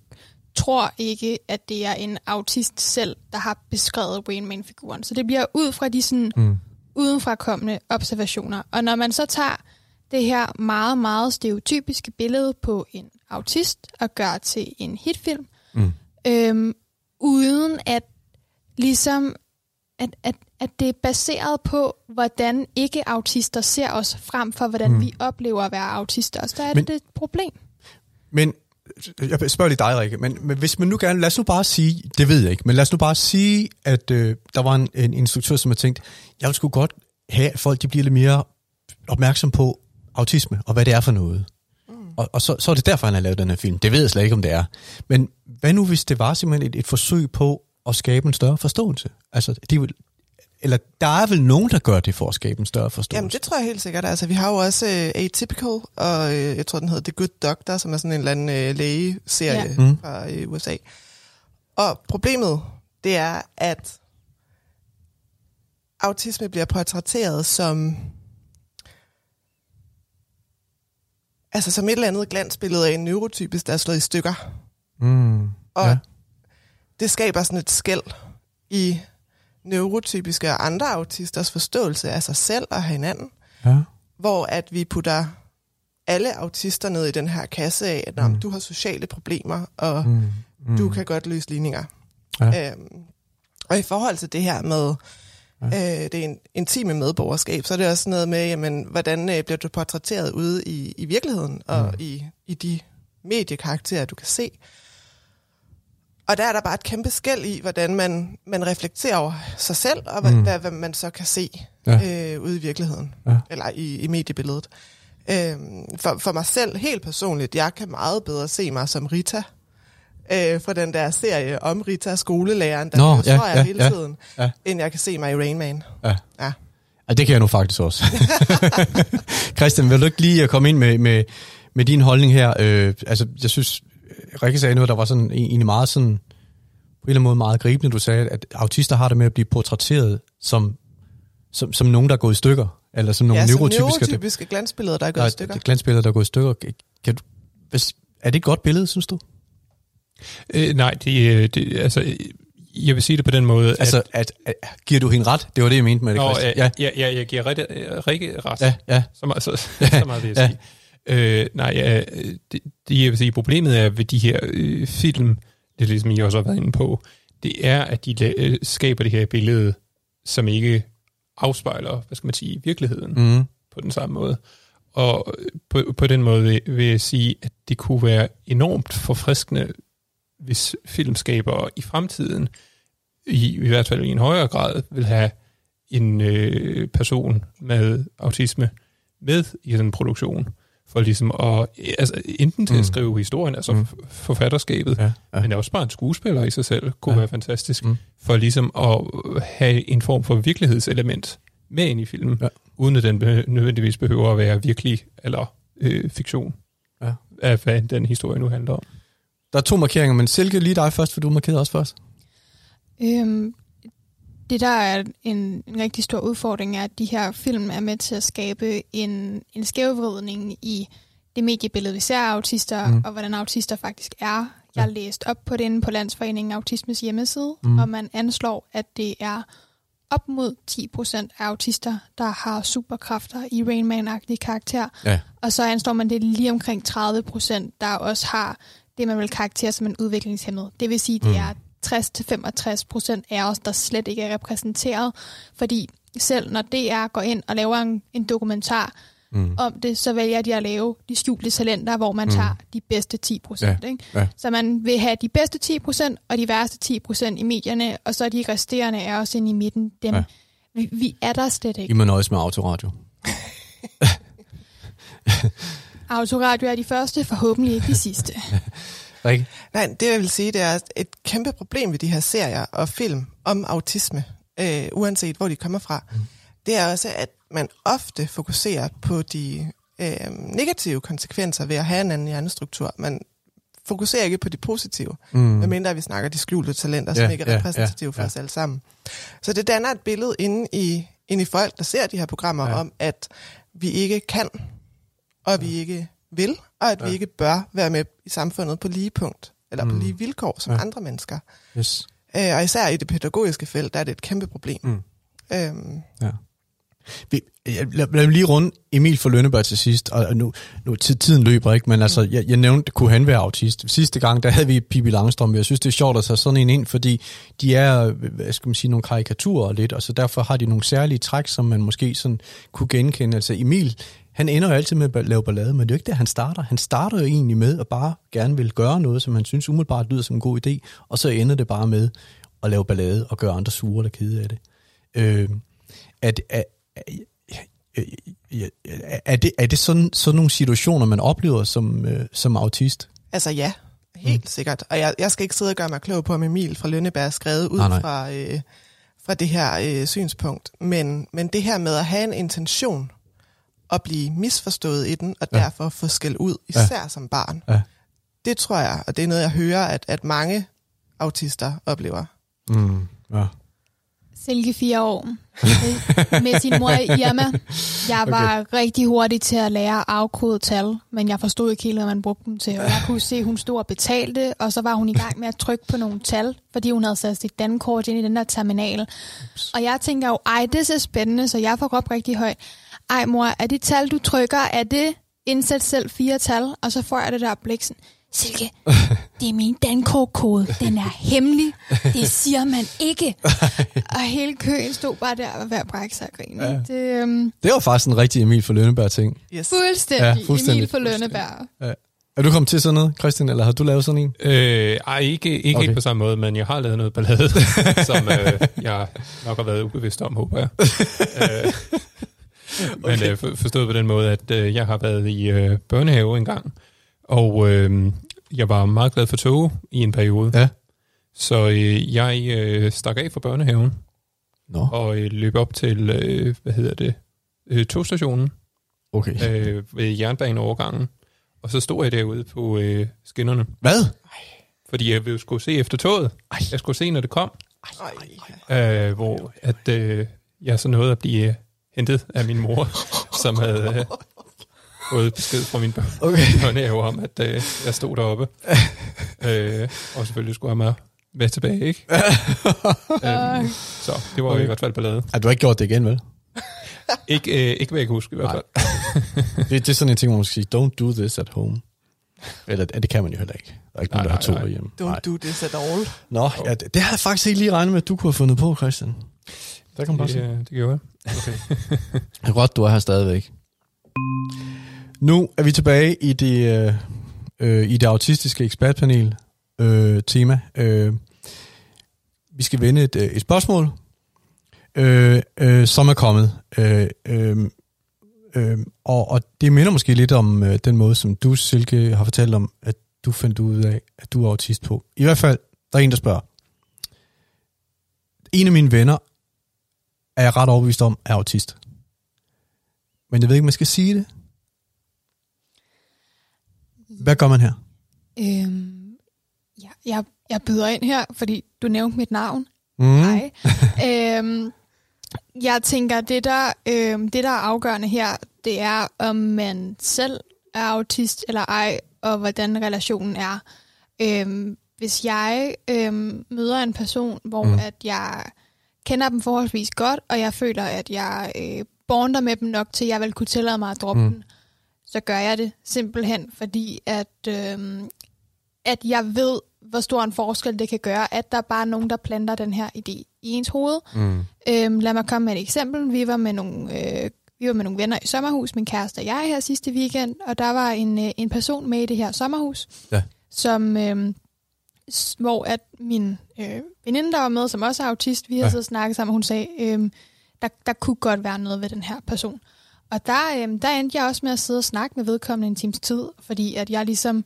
tror ikke, at det er en autist selv, der har beskrevet Rain Man-figuren. Så det bliver ud fra de sådan, mm. udenfrakommende observationer. Og når man så tager det her meget, meget stereotypiske billede på en autist og gør til en hitfilm... Mm. Øhm, uden at ligesom at, at, at det er baseret på, hvordan ikke-autister ser os, frem for hvordan mm. vi oplever at være autister. Så der er men, det et problem. Men, jeg spørger lige dig, Rikke, men, men hvis man nu gerne, lad os nu bare sige, det ved jeg ikke, men lad os nu bare sige, at øh, der var en, en instruktør, som har tænkt, jeg skulle godt have, at folk de bliver lidt mere opmærksom på autisme, og hvad det er for noget. Og, og så, så er det derfor, han har lavet den her film. Det ved jeg slet ikke, om det er. Men hvad nu, hvis det var simpelthen et, et forsøg på at skabe en større forståelse? Altså, de vil, eller der er vel nogen, der gør det for at skabe en større forståelse? Jamen, det tror jeg helt sikkert. Altså, vi har jo også uh, Atypical, og uh, jeg tror, den hedder The Good Doctor, som er sådan en eller anden uh, lægeserie ja. fra uh, U S A. Og problemet, det er, at autisme bliver portrætteret som altså som et eller andet glansbillede af en neurotypisk, der er slået i stykker. Mm, og ja. Det skaber sådan et skel i neurotypiske og andre autisters forståelse af sig selv og hinanden, ja. Hvor at vi putter alle autister ned i den her kasse af, at mm. du har sociale problemer, og mm, mm. du kan godt løse ligninger. Ja. Øhm, og i forhold til det her med ja. øh, det intime medborgerskab, så er det også noget med, jamen, hvordan øh, bliver du portrætteret ude i, i virkeligheden, og mm. i, i de mediekarakterer, du kan se. Og der er der bare et kæmpe skel i, hvordan man, man reflekterer over sig selv, og hvad, mm. hvad, hvad man så kan se ja. øh, ude i virkeligheden, ja. Eller i, i mediebilledet. Øhm, for, for mig selv, helt personligt, jeg kan meget bedre se mig som Rita, øh, fra den der serie om Rita, skolelæreren, der Nå, ja, jeg ja, hele ja, tiden, ja. End jeg kan se mig i Rain Man. Ja. Ja. Ja, det kan jeg nu faktisk også. Christian, vil du ikke lige komme ind med, med, med din holdning her? Øh, altså, jeg synes... Rikke sagde noget, der var sådan egentlig meget sådan, på en eller anden måde meget gribende, du sagde, at autister har det med at blive portrætteret som, som, som nogen, der er gået i stykker, eller som nogle ja, neurotypiske... Ja, som neurotypiske glansbilleder, der er gået i stykker. Glansbilleder, der er gået i stykker. Kan du, er det et godt billede, synes du? Øh, nej, det, det, altså, jeg vil sige det på den måde, altså, at... at, at giver du hende ret? Det var det, jeg mente med det, Christian. Ja. Ja, ja, jeg giver Rikke ret. Ja, ja. Så meget, så, så meget vil jeg ja. sige. Øh, nej, ja, det, det jeg vil sige, problemet er ved de her øh, film, det er ligesom I også har været inde på, det er, at de la- skaber det her billede, som ikke afspejler, hvad skal man sige, virkeligheden mm. på den samme måde. Og på, på den måde vil, vil jeg sige, at det kunne være enormt forfriskende, hvis filmskabere i fremtiden, i, i hvert fald i en højere grad, vil have en øh, person med autisme med i den produktion. For ligesom at, altså enten til at skrive mm. historien, altså mm. forfatterskabet, ja, ja. Men også bare en skuespiller i sig selv, kunne ja. Være fantastisk, mm. for ligesom at have en form for virkelighedselement med ind i filmen, ja. Uden at den be- nødvendigvis behøver at være virkelig eller øh, fiktion ja. Af, hvad den historie nu handler om. Der er to markeringer, men Silke, lige dig først, for du markerede også først. Øhm, det, der er en, en rigtig stor udfordring, er, at de her film er med til at skabe en, en skævvridning i det mediebillede, vi ser af autister, mm. og hvordan autister faktisk er. Jeg har læst op på det inde på Landsforeningen Autismes hjemmeside, mm. og man anslår, at det er op mod ti procent af autister, der har superkræfter i Rain Man-agtige karakter. Ja. Og så anslår man det lige omkring tredive procent, der også har det, man vil karaktere som en udviklingshæmmet. Det vil sige, det mm. er tres til femogtres procent af os, der slet ikke er repræsenteret, fordi selv når D R går ind og laver en, en dokumentar mm. om det, så vælger de at lave de skjulte talenter, hvor man mm. tager de bedste ti procent. Ja. Ikke? Ja. Så man vil have de bedste ti procent og de værste ti procent i medierne, og så de resterende er også inde i midten. Dem, ja. vi, vi er der slet ikke. I må nøjes med Autoradio. Autoradio er de første, forhåbentlig ikke de sidste. Rikke? Nej, det jeg vil sige, det er et kæmpe problem ved de her serier og film om autisme, øh, uanset hvor de kommer fra. Mm. Det er også, at man ofte fokuserer på de øh, negative konsekvenser ved at have en anden hjernestruktur. Man fokuserer ikke på de positive, mm. medmindre vi snakker de skjulte talenter, som yeah, ikke er yeah, repræsentative yeah, for yeah. os alle sammen. Så det danner et billede inde i, inde i folk, der ser de her programmer yeah. om, at vi ikke kan, og yeah. vi ikke... vil, og at ja. Vi ikke bør være med i samfundet på lige punkt, eller mm. på lige vilkår som ja. Andre mennesker. Yes. Øh, og især i det pædagogiske felt, der er det et kæmpe problem. Mm. Øhm. Ja. Vi, lad, lad mig lige runde Emil fra Lønnebær til sidst, og nu, nu tiden løber ikke, men altså, mm. jeg, jeg nævnte, kunne han være autist? Sidste gang, der havde vi Pippi Langstrøm, og jeg synes, det er sjovt at tage sådan en ind, fordi de er, hvad skal man sige, nogle karikaturer lidt, og så derfor har de nogle særlige træk, som man måske sådan kunne genkende. Altså Emil, han ender jo altid med at lave ballade, men det er jo ikke det, han starter. Han starter jo egentlig med at bare gerne vil gøre noget, som han synes umiddelbart lyder som en god idé, og så ender det bare med at lave ballade og gøre andre sure eller kede af det. Øh, at, at, er det, er det sådan, sådan nogle situationer, man oplever som, øh, som autist? Altså ja, helt mm. sikkert. Og jeg, jeg skal ikke sidde og gøre mig klog på, om Emil fra Lønnebær er skrevet ud nej, nej. Fra, øh, fra det her øh, synspunkt. Men, men det her med at have en intention at blive misforstået i den, og ja. Derfor få skæld ud, især ja. Som barn. Ja. Det tror jeg, og det er noget, jeg hører, at, at mange autister oplever. Mm. Ja. Silke fire år med sin mor i Irma. Jeg var okay. rigtig hurtig til at lære at afkode tal, men jeg forstod ikke helt, hvad man brugte dem til. Og jeg kunne se, at hun stod og betalte, og så var hun i gang med at trykke på nogle tal, fordi hun havde sat sit dankort ind i den der terminal. Og jeg tænker jo, ej, det er så spændende, så jeg får råbt rigtig højt. Ej mor, er det tal, du trykker, er det indsæt selv fire tal? Og så får jeg det der blik sådan, Silke, det er min dankort-kode. Den er hemmelig. Det siger man ikke. Og hele køen stod bare der og var ved at brække sig og grine. Ja. Det, um... det var faktisk en rigtig Emil fra Lønnebær-ting. Yes. Fuldstændig. Ja, fuldstændig Emil fra Lønnebær. Ja. Er du kommet til sådan noget, Christian, eller har du lavet sådan en? Øh, ej, ikke, ikke okay. helt på samme måde, men jeg har lavet noget ballade, som øh, jeg nok har været ubevidst om, håber jeg. øh, men okay. øh, forstået på den måde, at øh, jeg har været i øh, børnehave engang. Og øh, jeg var meget glad for tog i en periode. Ja. Så øh, jeg øh, stak af fra børnehaven. Nå. Og øh, løb op til, øh, hvad hedder det, øh, togstationen. Okay. Øh, ved jernbaneovergangen. Og så stod jeg derude på øh, skinnerne. Hvad? Fordi jeg ville skulle se efter toget. Ej. Jeg skulle se, når det kom. Ej. Ej. Øh, hvor at, øh, jeg så nåede at blive øh, hentet af min mor, som havde... Øh, fået besked fra mine børnehaver om, at øh, jeg stod deroppe. øh, og selvfølgelig skulle jeg mig med tilbage, ikke? øhm, så det var okay. I hvert fald ballade. Ej, du har ikke gjort det igen, vel? ikke, øh, ikke hvad jeg kan huske, i hvert fald. det, det er sådan en ting, hvor man skal sige, don't do this at home. Eller det kan man jo heller ikke. Der er ikke nej, nogen, der nej, har to hjemme. Don't do this at all. Nå, ja, det, det har jeg faktisk ikke lige regnet med, at du kunne have fundet på, Christian. Der kan man bare sige. Det gjorde jeg. Okay. Godt, du er her stadigvæk. Nu er vi tilbage i det, øh, i det autistiske ekspertpanel øh, tema. Øh, vi skal vende et, et spørgsmål, øh, øh, som er kommet. Øh, øh, øh, og, og det minder måske lidt om øh, den måde, som du, Silke, har fortalt om, at du fandt ud af, at du er autist på. I hvert fald, der er en, der spørger. En af mine venner er jeg ret overbevist om, er autist. Men jeg ved ikke, man skal sige det. Hvad gør man her? Øhm, ja, jeg, jeg byder ind her, fordi du nævnte mit navn. Mm. Nej. øhm, jeg tænker, det der, øhm, det der er afgørende her, det er, om man selv er autist eller ej, og hvordan relationen er. Øhm, hvis jeg øhm, møder en person, hvor mm. at jeg kender dem forholdsvis godt, og jeg føler, at jeg øh, bonder med dem nok til, at jeg vil kunne tillade mig at droppe mm. den, så gør jeg det simpelthen, fordi at, øh, at jeg ved, hvor stor en forskel det kan gøre, at der bare er nogen, der planter den her idé i ens hoved. Mm. Øh, lad mig komme med et eksempel. Vi var med nogle, øh, vi var med nogle venner i sommerhus, min kæreste og jeg her sidste weekend, og der var en, øh, en person med i det her sommerhus, ja. som, øh, hvor at min øh, veninde, der var med, som også er autist, vi ja. havde så snakket sammen, og hun sagde, øh, der, der kunne godt være noget ved den her person. Og der, øh, der endte jeg også med at sidde og snakke med vedkommende en times tid, fordi at jeg ligesom,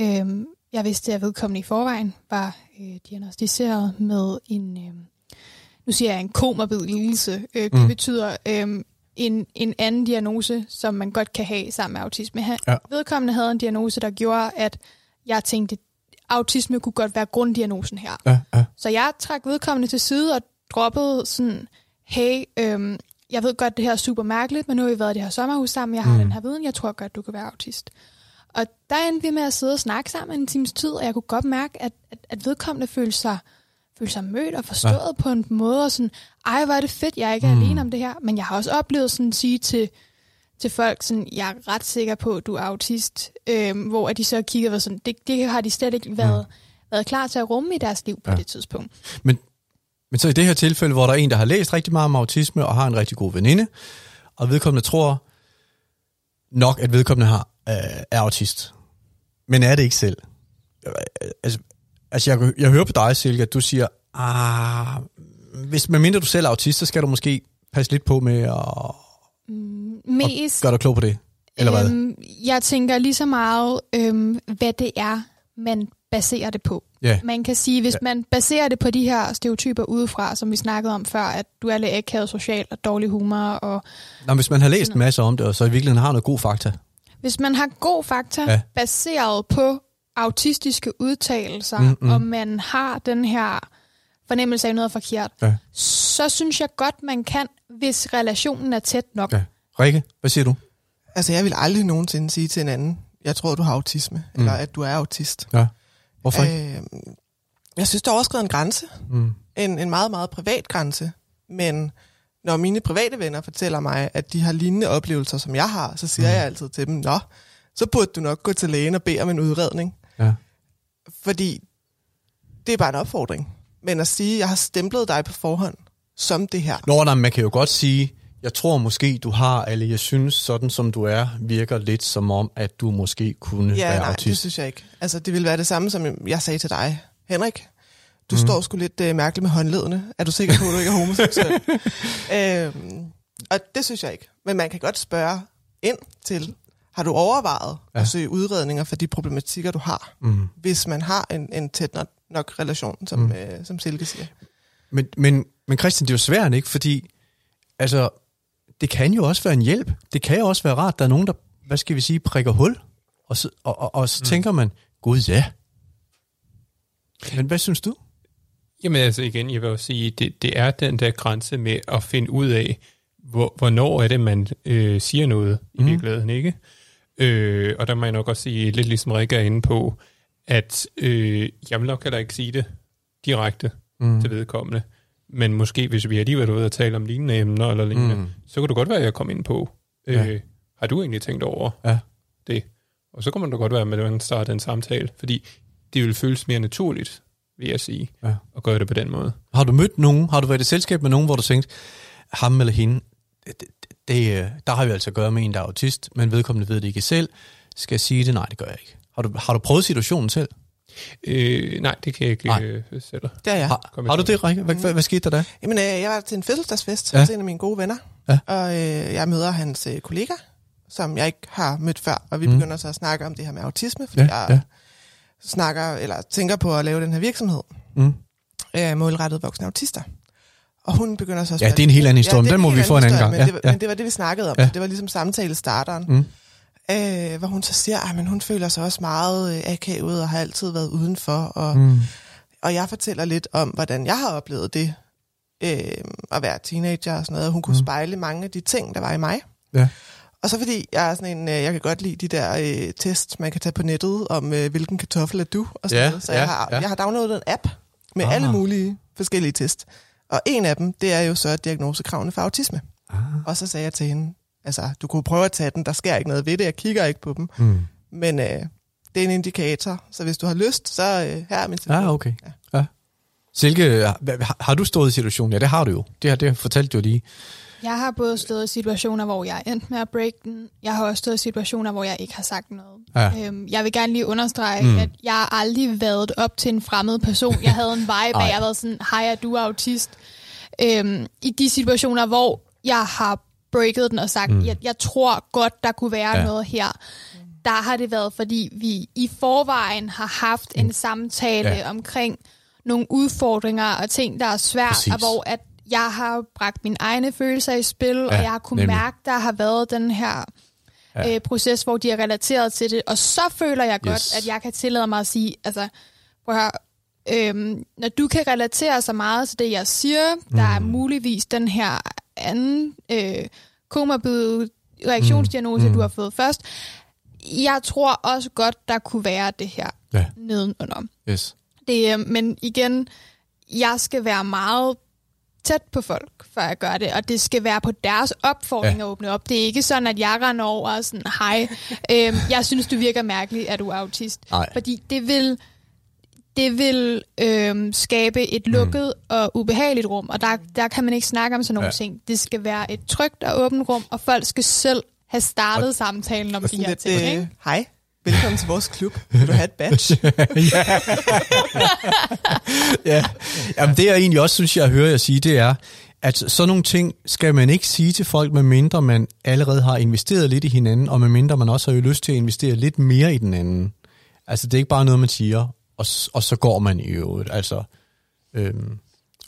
øh, jeg vidste, at vedkommende i forvejen var øh, diagnostiseret med en, øh, nu siger jeg en komorbid lidelse. Øh, det mm. betyder øh, en, en anden diagnose, som man godt kan have sammen med autisme. Ja. Vedkommende havde en diagnose, der gjorde, at jeg tænkte, at autisme kunne godt være grunddiagnosen her. Ja, ja. Så jeg trak vedkommende til side og droppede sådan, hey, øh, jeg ved godt, det her er super mærkeligt, men nu har vi været i det her sommerhus sammen, jeg har mm. den her viden, jeg tror godt, du kan være autist. Og der endte vi med at sidde og snakke sammen en times tid, og jeg kunne godt mærke, at, at, at vedkommende følte sig, følte sig mødt og forstået ja. på en måde, og sådan, ej, hvor er det fedt, jeg ikke er mm. alene om det her. Men jeg har også oplevet sådan at sige til, til folk, sådan, jeg er ret sikker på, at du er autist, øhm, hvor de så kiggede og sådan, det, det har de slet ikke været, ja. været klar til at rumme i deres liv på ja. det tidspunkt. Men Men så i det her tilfælde, hvor der er en, der har læst rigtig meget om autisme og har en rigtig god veninde, og vedkommende tror nok, at vedkommende har, øh, er autist. Men er det ikke selv? Altså, altså jeg, jeg hører på dig, Silke, at du siger, ah, hvis medmindre du selv er autist, så skal du måske passe lidt på med at Mest, gøre dig klog på det. Eller øhm, hvad? Jeg tænker lige så meget, øhm, hvad det er, man baserer det på. Yeah. Man kan sige, hvis yeah. man baserer det på de her stereotyper udefra, som vi snakkede om før, at du er lidt akavet social og dårlig humor. Og Nå, hvis man har læst en masse om det, og så i virkeligheden har noget god fakta. Hvis man har god fakta yeah. baseret på autistiske udtalelser, mm-hmm. og man har den her fornemmelse af noget forkert, ja. Så synes jeg godt, man kan, hvis relationen er tæt nok. Ja. Rikke, hvad siger du? Altså, jeg vil aldrig nogensinde sige til en anden, jeg tror, du har autisme, mm. eller at du er autist. Ja. Hvorfor ikke? Øh, jeg synes, der er overskredet en grænse. Mm. En, en meget, meget privat grænse. Men når mine private venner fortæller mig, at de har lignende oplevelser, som jeg har, så siger mm. jeg altid til dem, nå, så burde du nok gå til lægen og bede om en udredning. Ja. Fordi det er bare en opfordring. Men at sige, jeg har stemplet dig på forhånd som det her. Nå, nej, man kan jo godt sige, jeg tror måske, du har, eller jeg synes, sådan som du er, virker lidt som om, at du måske kunne ja, være nej, autist. Ja, nej, det synes jeg ikke. Altså, det ville være det samme, som jeg sagde til dig. Henrik, du mm. står sgu lidt øh, mærkeligt med håndledene. Er du sikker på, at du ikke er homoseksuel? øhm, og det synes jeg ikke. Men man kan godt spørge ind til, har du overvejet ja. at søge udredninger for de problematikker, du har? Mm. Hvis man har en, en tæt nok relation, som, mm. øh, som Silke siger. Men, men, men Christian, det er jo svært, ikke? Fordi, altså... Det kan jo også være en hjælp. Det kan jo også være rart, der er nogen, der, hvad skal vi sige, prikker hul, og så, og, og, og så mm. tænker man, gud ja. Men hvad synes du? Jamen altså igen, jeg vil jo sige, det, det er den der grænse med at finde ud af, hvor, hvornår er det, man øh, siger noget i mm. virkeligheden, ikke? Øh, og der må jeg nok også sige, lidt ligesom Rikke er inde på, at øh, jeg vil nok heller ikke sige det direkte mm. til vedkommende. Men måske, hvis vi alligevel er ude og tale om lignende emner eller lignende, mm. så kan du godt være, at jeg kom ind på, øh, ja. har du egentlig tænkt over ja. det? Og så kan man da godt være med, at man starter en samtale, fordi det vil føles mere naturligt, vil jeg sige, ja. at gøre det på den måde. Har du mødt nogen, har du været i selskab med nogen, hvor du tænkte, ham eller hende, det, det, der har vi altså at gøre med en, der er autist, men vedkommende ved det ikke selv, skal jeg sige det? Nej, det gør jeg ikke. Har du, har du prøvet situationen selv? Øh, nej, det kan jeg ikke øh, sætte. Det er jeg. Har, har du det, Rikke? Hvad, hvad, hvad skete der der? Jamen, øh, jeg var til en fødselsdagsfest ja. hos en af mine gode venner, ja. og øh, jeg møder hans øh, kollega, som jeg ikke har mødt før, og vi mm. begynder så at snakke om det her med autisme, fordi ja, jeg ja. snakker, eller tænker på at lave den her virksomhed, mm. øh, målrettet voksne autister. Og hun begynder så at spørge... Ja, det er en helt anden historie, ja, den må vi få en anden gang. Men, ja, det var, ja. men det var det, vi snakkede om. Ja. Det var ligesom samtalestarteren. Mm. Øh, hvor hun så siger, at hun føler sig også meget øh, akavet og har altid været udenfor. Og, mm. og jeg fortæller lidt om, hvordan jeg har oplevet det, øh, at være teenager og sådan noget. Hun kunne mm. spejle mange af de ting, der var i mig. Ja. Og så fordi jeg er sådan en, øh, jeg kan godt lide de der øh, tests, man kan tage på nettet, om øh, hvilken kartoffel er du og sådan ja, noget. Så ja, jeg, har, ja. jeg har downloadet en app med ah. alle mulige forskellige tests. Og en af dem, det er jo så diagnosekravene for autisme. Ah. Og så sagde jeg til hende, altså, du kunne prøve at tage den, der sker ikke noget ved det, jeg kigger ikke på dem. Mm. Men øh, det er en indikator, så hvis du har lyst, så øh, her er min telefon. Ah, okay. Ja. Ja. Silke, har, har du stået i situationen? Ja, det har du jo. Det har det fortalt du lige. Jeg har både stået i situationer, hvor jeg endte med at break den. Jeg har også stået i situationer, hvor jeg ikke har sagt noget. Ja. Øhm, jeg vil gerne lige understrege, mm. at jeg har aldrig været op til en fremmed person. Jeg havde en vibe, og jeg har været sådan, hej, er du autist? Øhm, I de situationer, hvor jeg har breaket den og sagt, mm. jeg, jeg tror godt, der kunne være ja. noget her. Der har det været, fordi vi i forvejen har haft mm. en samtale ja. omkring nogle udfordringer og ting, der er svært, Præcis. og hvor at jeg har bragt mine egne følelser i spil, ja, og jeg har kunnet nemlig. mærke, der har været den her ja. øh, proces, hvor de er relateret til det. Og så føler jeg yes. godt, at jeg kan tillade mig at sige, altså, prøv at høre, øhm, når du kan relatere så meget til det, jeg siger, mm. der er muligvis den her anden øh, komorbid reaktionsdiagnose, mm. du har fået først. Jeg tror også godt, der kunne være det her ja. nedenunder. Yes. Det, øh, men igen, jeg skal være meget tæt på folk, før jeg gør det, og det skal være på deres opfordring ja. at åbne op. Det er ikke sådan, at jeg render over og sådan, hej, øh, jeg synes, du virker mærkelig, at du er autist. Ej. Fordi det vil... Det vil øh, skabe et lukket mm. og ubehageligt rum, og der, der kan man ikke snakke om sådan nogle ja. ting. Det skal være et trygt og åbent rum, og folk skal selv have startet og, samtalen om de her lidt, ting. Øh, Hej, velkommen til vores klub. Vil du have et badge? ja. ja. Jamen, det jeg egentlig også synes, jeg hører jer sige, det er, at sådan nogle ting skal man ikke sige til folk, medmindre man allerede har investeret lidt i hinanden, og medmindre man også har jo lyst til at investere lidt mere i den anden. Altså, det er ikke bare noget, man siger, Og, og så går man i øvrigt, altså, øhm,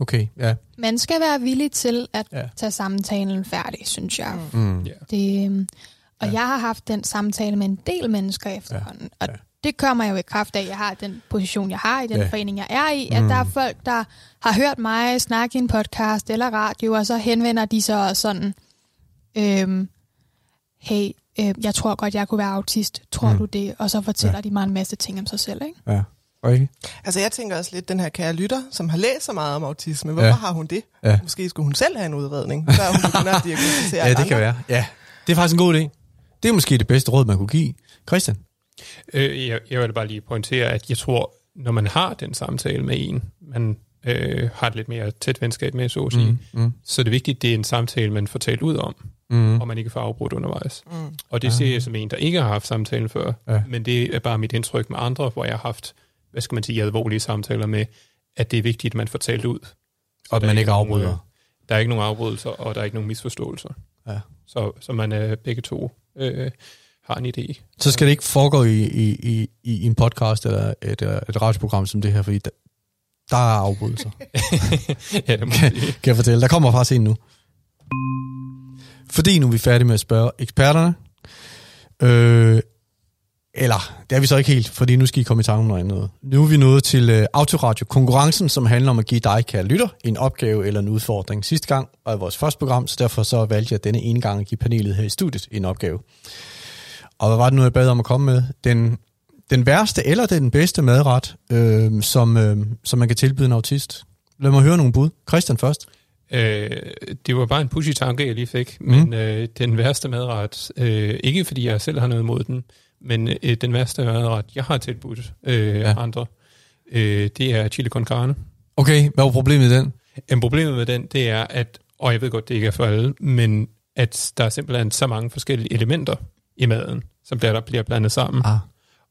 okay, ja. Man skal være villig til at ja. tage samtalen færdig, synes jeg. Mm. Det, og ja. jeg har haft den samtale med en del mennesker efterhånden, ja. og ja. det kommer jeg jo i kraft af, at jeg har den position, jeg har i den ja. forening, jeg er i. At mm. der er folk, der har hørt mig snakke i en podcast eller radio, og så henvender de sig sådan, øhm, hey, øh, jeg tror godt, jeg kunne være autist. Tror mm. du det? Og så fortæller ja. de mig en masse ting om sig selv, ikke? Ja. Okay. Altså jeg tænker også lidt, den her kære lytter, som har læst så meget om autisme, hvorfor ja. har hun det? Ja. Måske skulle hun selv have en udredning, så hun begynder at diagnostisere. Ja, det andre. Kan være. Ja, det er faktisk en god idé. Det er måske det bedste råd, man kunne give. Christian? Øh, jeg, jeg vil bare lige pointere, at jeg tror, når man har den samtale med en, man øh, har et lidt mere tæt venskab med, så at sige, mm, mm. så er det vigtigt, det er en samtale, man får talt ud om, mm. og man ikke får afbrudt undervejs. Mm. Og det ja. ser jeg som en, der ikke har haft samtalen før, ja. men det er bare mit indtryk med andre, hvor jeg har haft, hvad skal man sige, alvorlige samtaler med, at det er vigtigt, at man får talt ud. Og at man ikke afbryder. Nogen, der er ikke nogen afbrydelser, og der er ikke nogen misforståelser. Ja. Så, så man øh, begge to øh, har en idé. Så skal det ikke foregå i, i, i, i en podcast eller et, et radioprogram som det her, fordi der, der er afbrydelser. Ja, det må kan, kan jeg fortælle. Der kommer faktisk en nu. Fordi nu er vi færdige med at spørge eksperterne. Øh... Eller, det er vi så ikke helt, fordi nu skal I komme i tanke om noget andet. Nu er vi nået til uh, Autoradio konkurrencen, som handler om at give dig, kære lytter, en opgave eller en udfordring sidste gang, og i vores første program, så derfor så valgte jeg denne ene gang at give panelet her i studiet en opgave. Og hvad var det nu, jeg bad om at komme med? Den, den værste eller den bedste madret, øh, som, øh, som man kan tilbyde en autist. Lad mig høre nogle bud. Christian først. Øh, det var bare en pushy tanke, jeg lige fik, mm. men øh, den værste madret, øh, ikke fordi jeg selv har noget imod den, men øh, den værste madret, jeg har tilbudt øh, ja. andre, øh, det er chili con carne. Okay, hvad var problemet med den? En problemet med den, det er, at, og jeg ved godt, det ikke er for alle, men at der er simpelthen så mange forskellige elementer i maden, som der, der bliver blandet sammen, ah.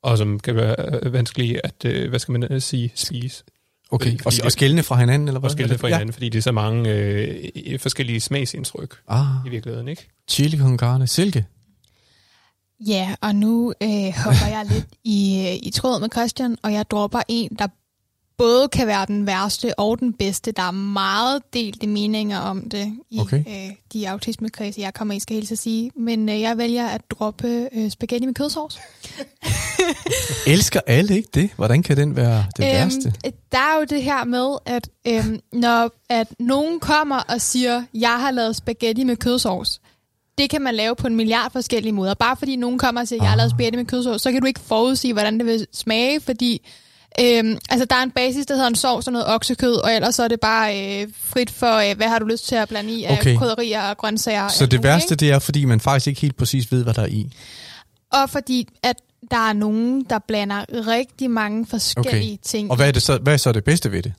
og som kan være vanskelige at, øh, hvad skal man sige, spise. Okay, fordi, og, og skældne fra hinanden, eller hvad? Og skældne fra hinanden, ja. fordi det er så mange øh, forskellige smagsindtryk ah. i virkeligheden, ikke? Chili con carne, Silke. Ja, og nu øh, hopper jeg lidt i, i tråd med Christian, og jeg dropper en, der både kan være den værste og den bedste. Der er meget delte meninger om det i okay. øh, de autismekredse, jeg kommer i, skal helst at sige. Men øh, jeg vælger at droppe øh, spaghetti med kødsovs. Elsker alle ikke det? Hvordan kan den være den øhm, værste? Der er jo det her med, at øh, når at nogen kommer og siger, jeg har lavet spaghetti med kødsovs, det kan man lave på en milliard forskellige måder. Bare fordi nogen kommer og siger, at jeg har lavet spaghetti med kødsovs, så kan du ikke forudsige, hvordan det vil smage, fordi øhm, altså, der er en basis, der hedder en sovs og noget oksekød, og ellers så er det bare øh, frit for, øh, hvad har du lyst til at blande i af okay. krydderier og grøntsager. Så det muligt, værste, ikke? Det er, fordi man faktisk ikke helt præcis ved, hvad der er i. Og fordi at der er nogen, der blander rigtig mange forskellige okay. ting. Og hvad er, det så, hvad er så det bedste ved det?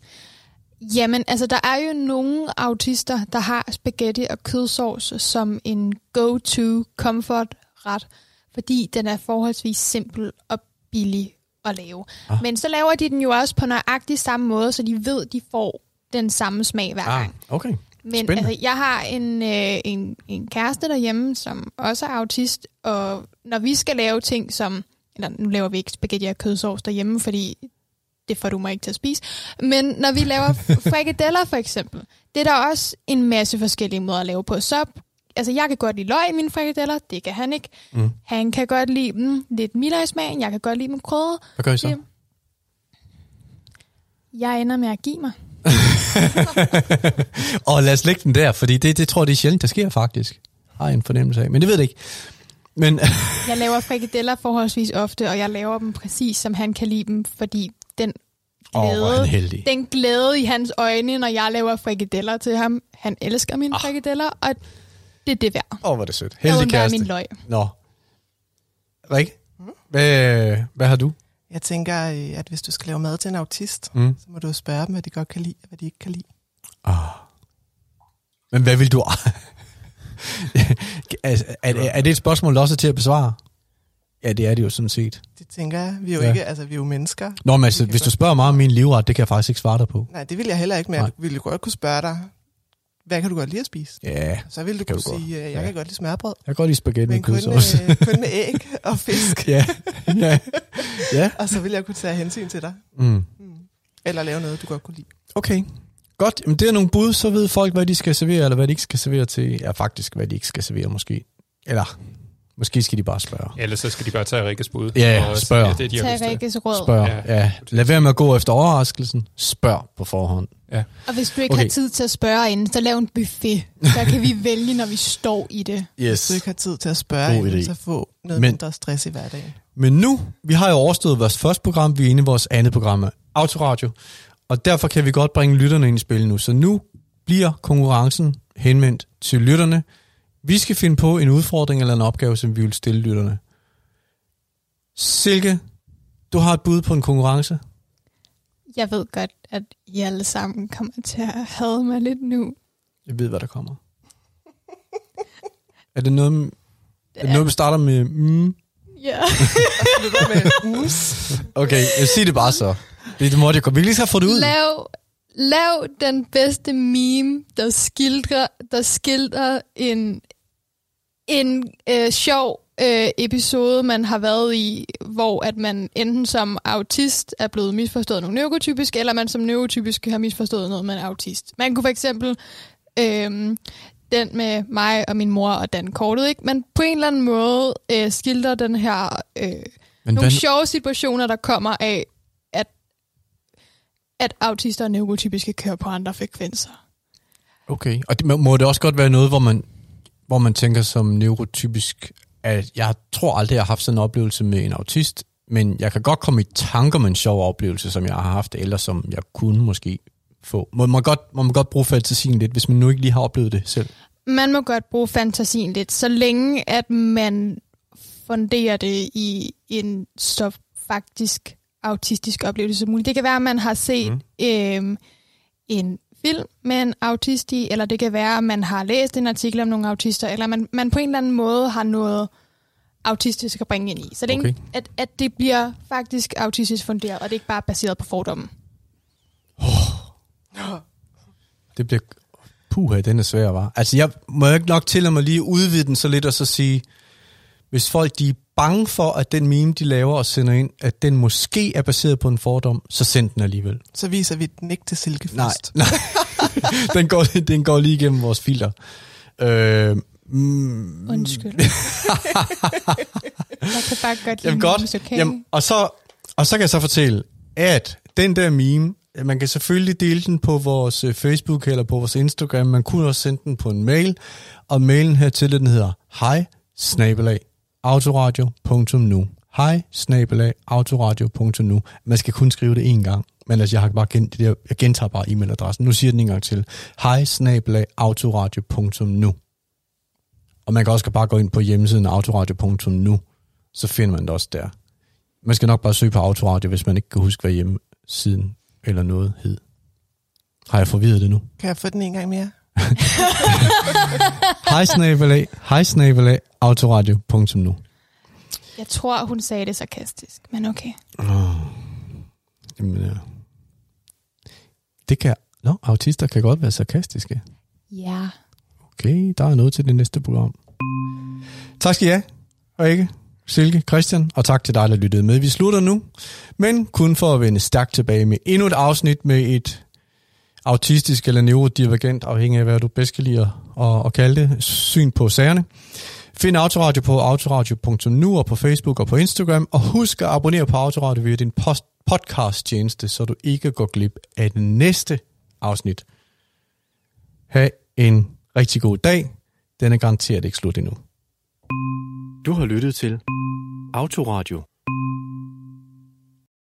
Jamen, altså, der er jo nogle autister, der har spaghetti og kødsovs som en go-to-comfort-ret, fordi den er forholdsvis simpel og billig at lave. Ah. Men så laver de den jo også på nøjagtig samme måde, så de ved, de får den samme smag hver gang. Ah, okay. Men altså, jeg har en, øh, en, en kæreste derhjemme, som også er autist, og når vi skal lave ting som... Eller nu laver vi ikke spaghetti og kødsovs derhjemme, fordi... det får du mig ikke til at spise. Men når vi laver frikadeller for eksempel, det er der også en masse forskellige måder at lave på. Så, altså jeg kan godt lide løg i mine frikadeller, det kan han ikke. Mm. Han kan godt lide dem lidt mildere i smagen, jeg kan godt lide dem krydret. Hvad gør I så? Jeg ender med at give mig. Og lad os lægge den der, fordi det, det tror jeg, det er sjældent, der sker faktisk. Har en fornemmelse af, men det ved jeg ikke. Men jeg laver frikadeller forholdsvis ofte, og jeg laver dem præcis, som han kan lide dem, fordi Den glæde, oh, den glæde i hans øjne, når jeg laver frikadeller til ham. Han elsker mine oh. frikadeller, og det er det værd. Åh, oh, hvor er det sødt. Heldig kæreste. Min løg. Nå. Rikke, hvad, hvad har du? Jeg tænker, at hvis du skal lave mad til en autist, mm. så må du spørge dem, hvad de godt kan lide, og hvad de ikke kan lide. Oh. Men hvad vil du... er, er, er det et spørgsmål, der også er til at besvare? Ja, det er det jo sådan set. Det tænker jeg. Vi er jo ja. ikke, altså vi er jo mennesker. Nå, men altså, hvis du spørger mig om min livret, det kan jeg faktisk ikke svare dig på. Nej, det vil jeg heller ikke, men jeg ville godt kunne spørge dig, hvad kan du godt lide at spise? Ja, så vil du kunne du sige, jeg ja. kan godt lide smørbrød. Jeg kan godt lide spaghetti med kødsovs. Men kun, øh, kun med æg og fisk. ja. ja. ja. Og så vil jeg kunne tage hensyn til dig. Mm. Mm. Eller lave noget, du godt kunne lide. Okay. Godt. Jamen, det er nogle bud, så ved folk, hvad de skal servere, eller hvad de ikke skal servere til. Ja, faktisk, hvad de ikke skal servere måske. Eller... Måske skal de bare spørge. Eller så skal de bare tage Rikkes bud. Ja, spørg. Ja, det, de Tag Rikkes råd. Spørg, ja. ja. Lad være med at gå efter overraskelsen. Spørg på forhånd. Ja. Og hvis du ikke okay. har tid til at spørge inden, så lav en buffet. Så kan vi vælge, når vi står i det. Yes. Hvis du ikke har tid til at spørge inden, så få noget men, mindre stress i hverdagen. Men nu, vi har jo overstået vores første program, vi er inde i vores andet program, Autoradio. Og derfor kan vi godt bringe lytterne ind i spil nu. Så nu bliver konkurrencen henvendt til lytterne. Vi skal finde på en udfordring eller en opgave, som vi vil stille lytterne. Silke, du har et bud på en konkurrence? Jeg ved godt, at I alle sammen kommer til at hade mig lidt nu. Jeg ved, hvad der kommer. Er det noget, det er... Er det noget vi starter med mm? Ja. Okay, sig det bare så. Det må det virkelig have fået det ud. Lav... Lav den bedste meme, der skildrer, der skildrer en, en øh, sjov øh, episode, man har været i, hvor at man enten som autist er blevet misforstået noget neurotypisk, eller man som neurotypisk har misforstået noget, man er autist. Man kunne for eksempel øh, den med mig og min mor og Dan kortet, ikke? Man på en eller anden måde øh, skildrer den her øh, nogle den... sjove situationer, der kommer af, at autister og neurotypiske kører på andre frekvenser. Okay, og det, må det også godt være noget, hvor man, hvor man tænker som neurotypisk, at jeg tror aldrig, jeg har haft sådan en oplevelse med en autist, men jeg kan godt komme i tanke om en sjov oplevelse, som jeg har haft, eller som jeg kunne måske få. Må man godt, må man godt bruge fantasien lidt, hvis man nu ikke lige har oplevet det selv? Man må godt bruge fantasien lidt, så længe at man funderer det i en så faktisk autistisk oplevelse som muligt. Det kan være, at man har set mm. øh, en film med en autist i, eller det kan være, at man har læst en artikel om nogle autister, eller man, man på en eller anden måde har noget autistisk at bringe ind i. Så det okay. ikke, at, at det bliver faktisk autistisk funderet, og det er ikke bare baseret på fordommen. Oh. Det bliver... Puha, den er svær, var. Altså, jeg må ikke nok tillade mig lige udvide den så lidt, og så sige, hvis folk de bange for, at den meme, de laver og sender ind, at den måske er baseret på en fordom, så send den alligevel. Så viser vi den ikke til Silke først. Nej, nej. Den, går, den går lige igennem vores filter. Øh, mm. Undskyld. Jeg kan bare godt lide meme, hvis du kan. Og så kan jeg så fortælle, at den der meme, man kan selvfølgelig dele den på vores Facebook eller på vores Instagram. Man kunne også sende den på en mail. Og mailen hertil, den hedder hej snabelag. autoradio punktum nu. Hej, snabelag, autoradio punktum nu. Man skal kun skrive det en gang, men altså, jeg har bare gent- det der, jeg gentager bare e-mailadressen. Nu siger den en gang til. Hej, snabelag, autoradio punktum nu. Og man kan også bare gå ind på hjemmesiden autoradio punktum nu, så finder man det også der. Man skal nok bare søge på autoradio, hvis man ikke kan huske, hvad hjemmesiden eller noget hed. Har jeg forvirret det nu? Kan jeg få den en gang mere? Hej snabelag, hej snabelag, autoradio punktum nu. Jeg tror, hun sagde det sarkastisk, men okay. Oh. Jamen, ja. Det kan... Nå, autister kan godt være sarkastiske. Ja. Okay, der er noget til det næste program. Tak skal I have, og ikke Silke, Christian, og tak til dig, der lyttede med. Vi slutter nu, men kun for at vende stærkt tilbage med endnu et afsnit med et... autistisk eller neurodivergent, afhængig af hvad du bedst kan lide at, at kalde det, syn på sagerne. Find Autoradio på autoradio punktum nu og på Facebook og på Instagram, og husk at abonnere på Autoradio via din podcast-tjeneste, så du ikke går glip af det næste afsnit. Ha' en rigtig god dag. Den er garanteret ikke slut endnu. Du har lyttet til Autoradio.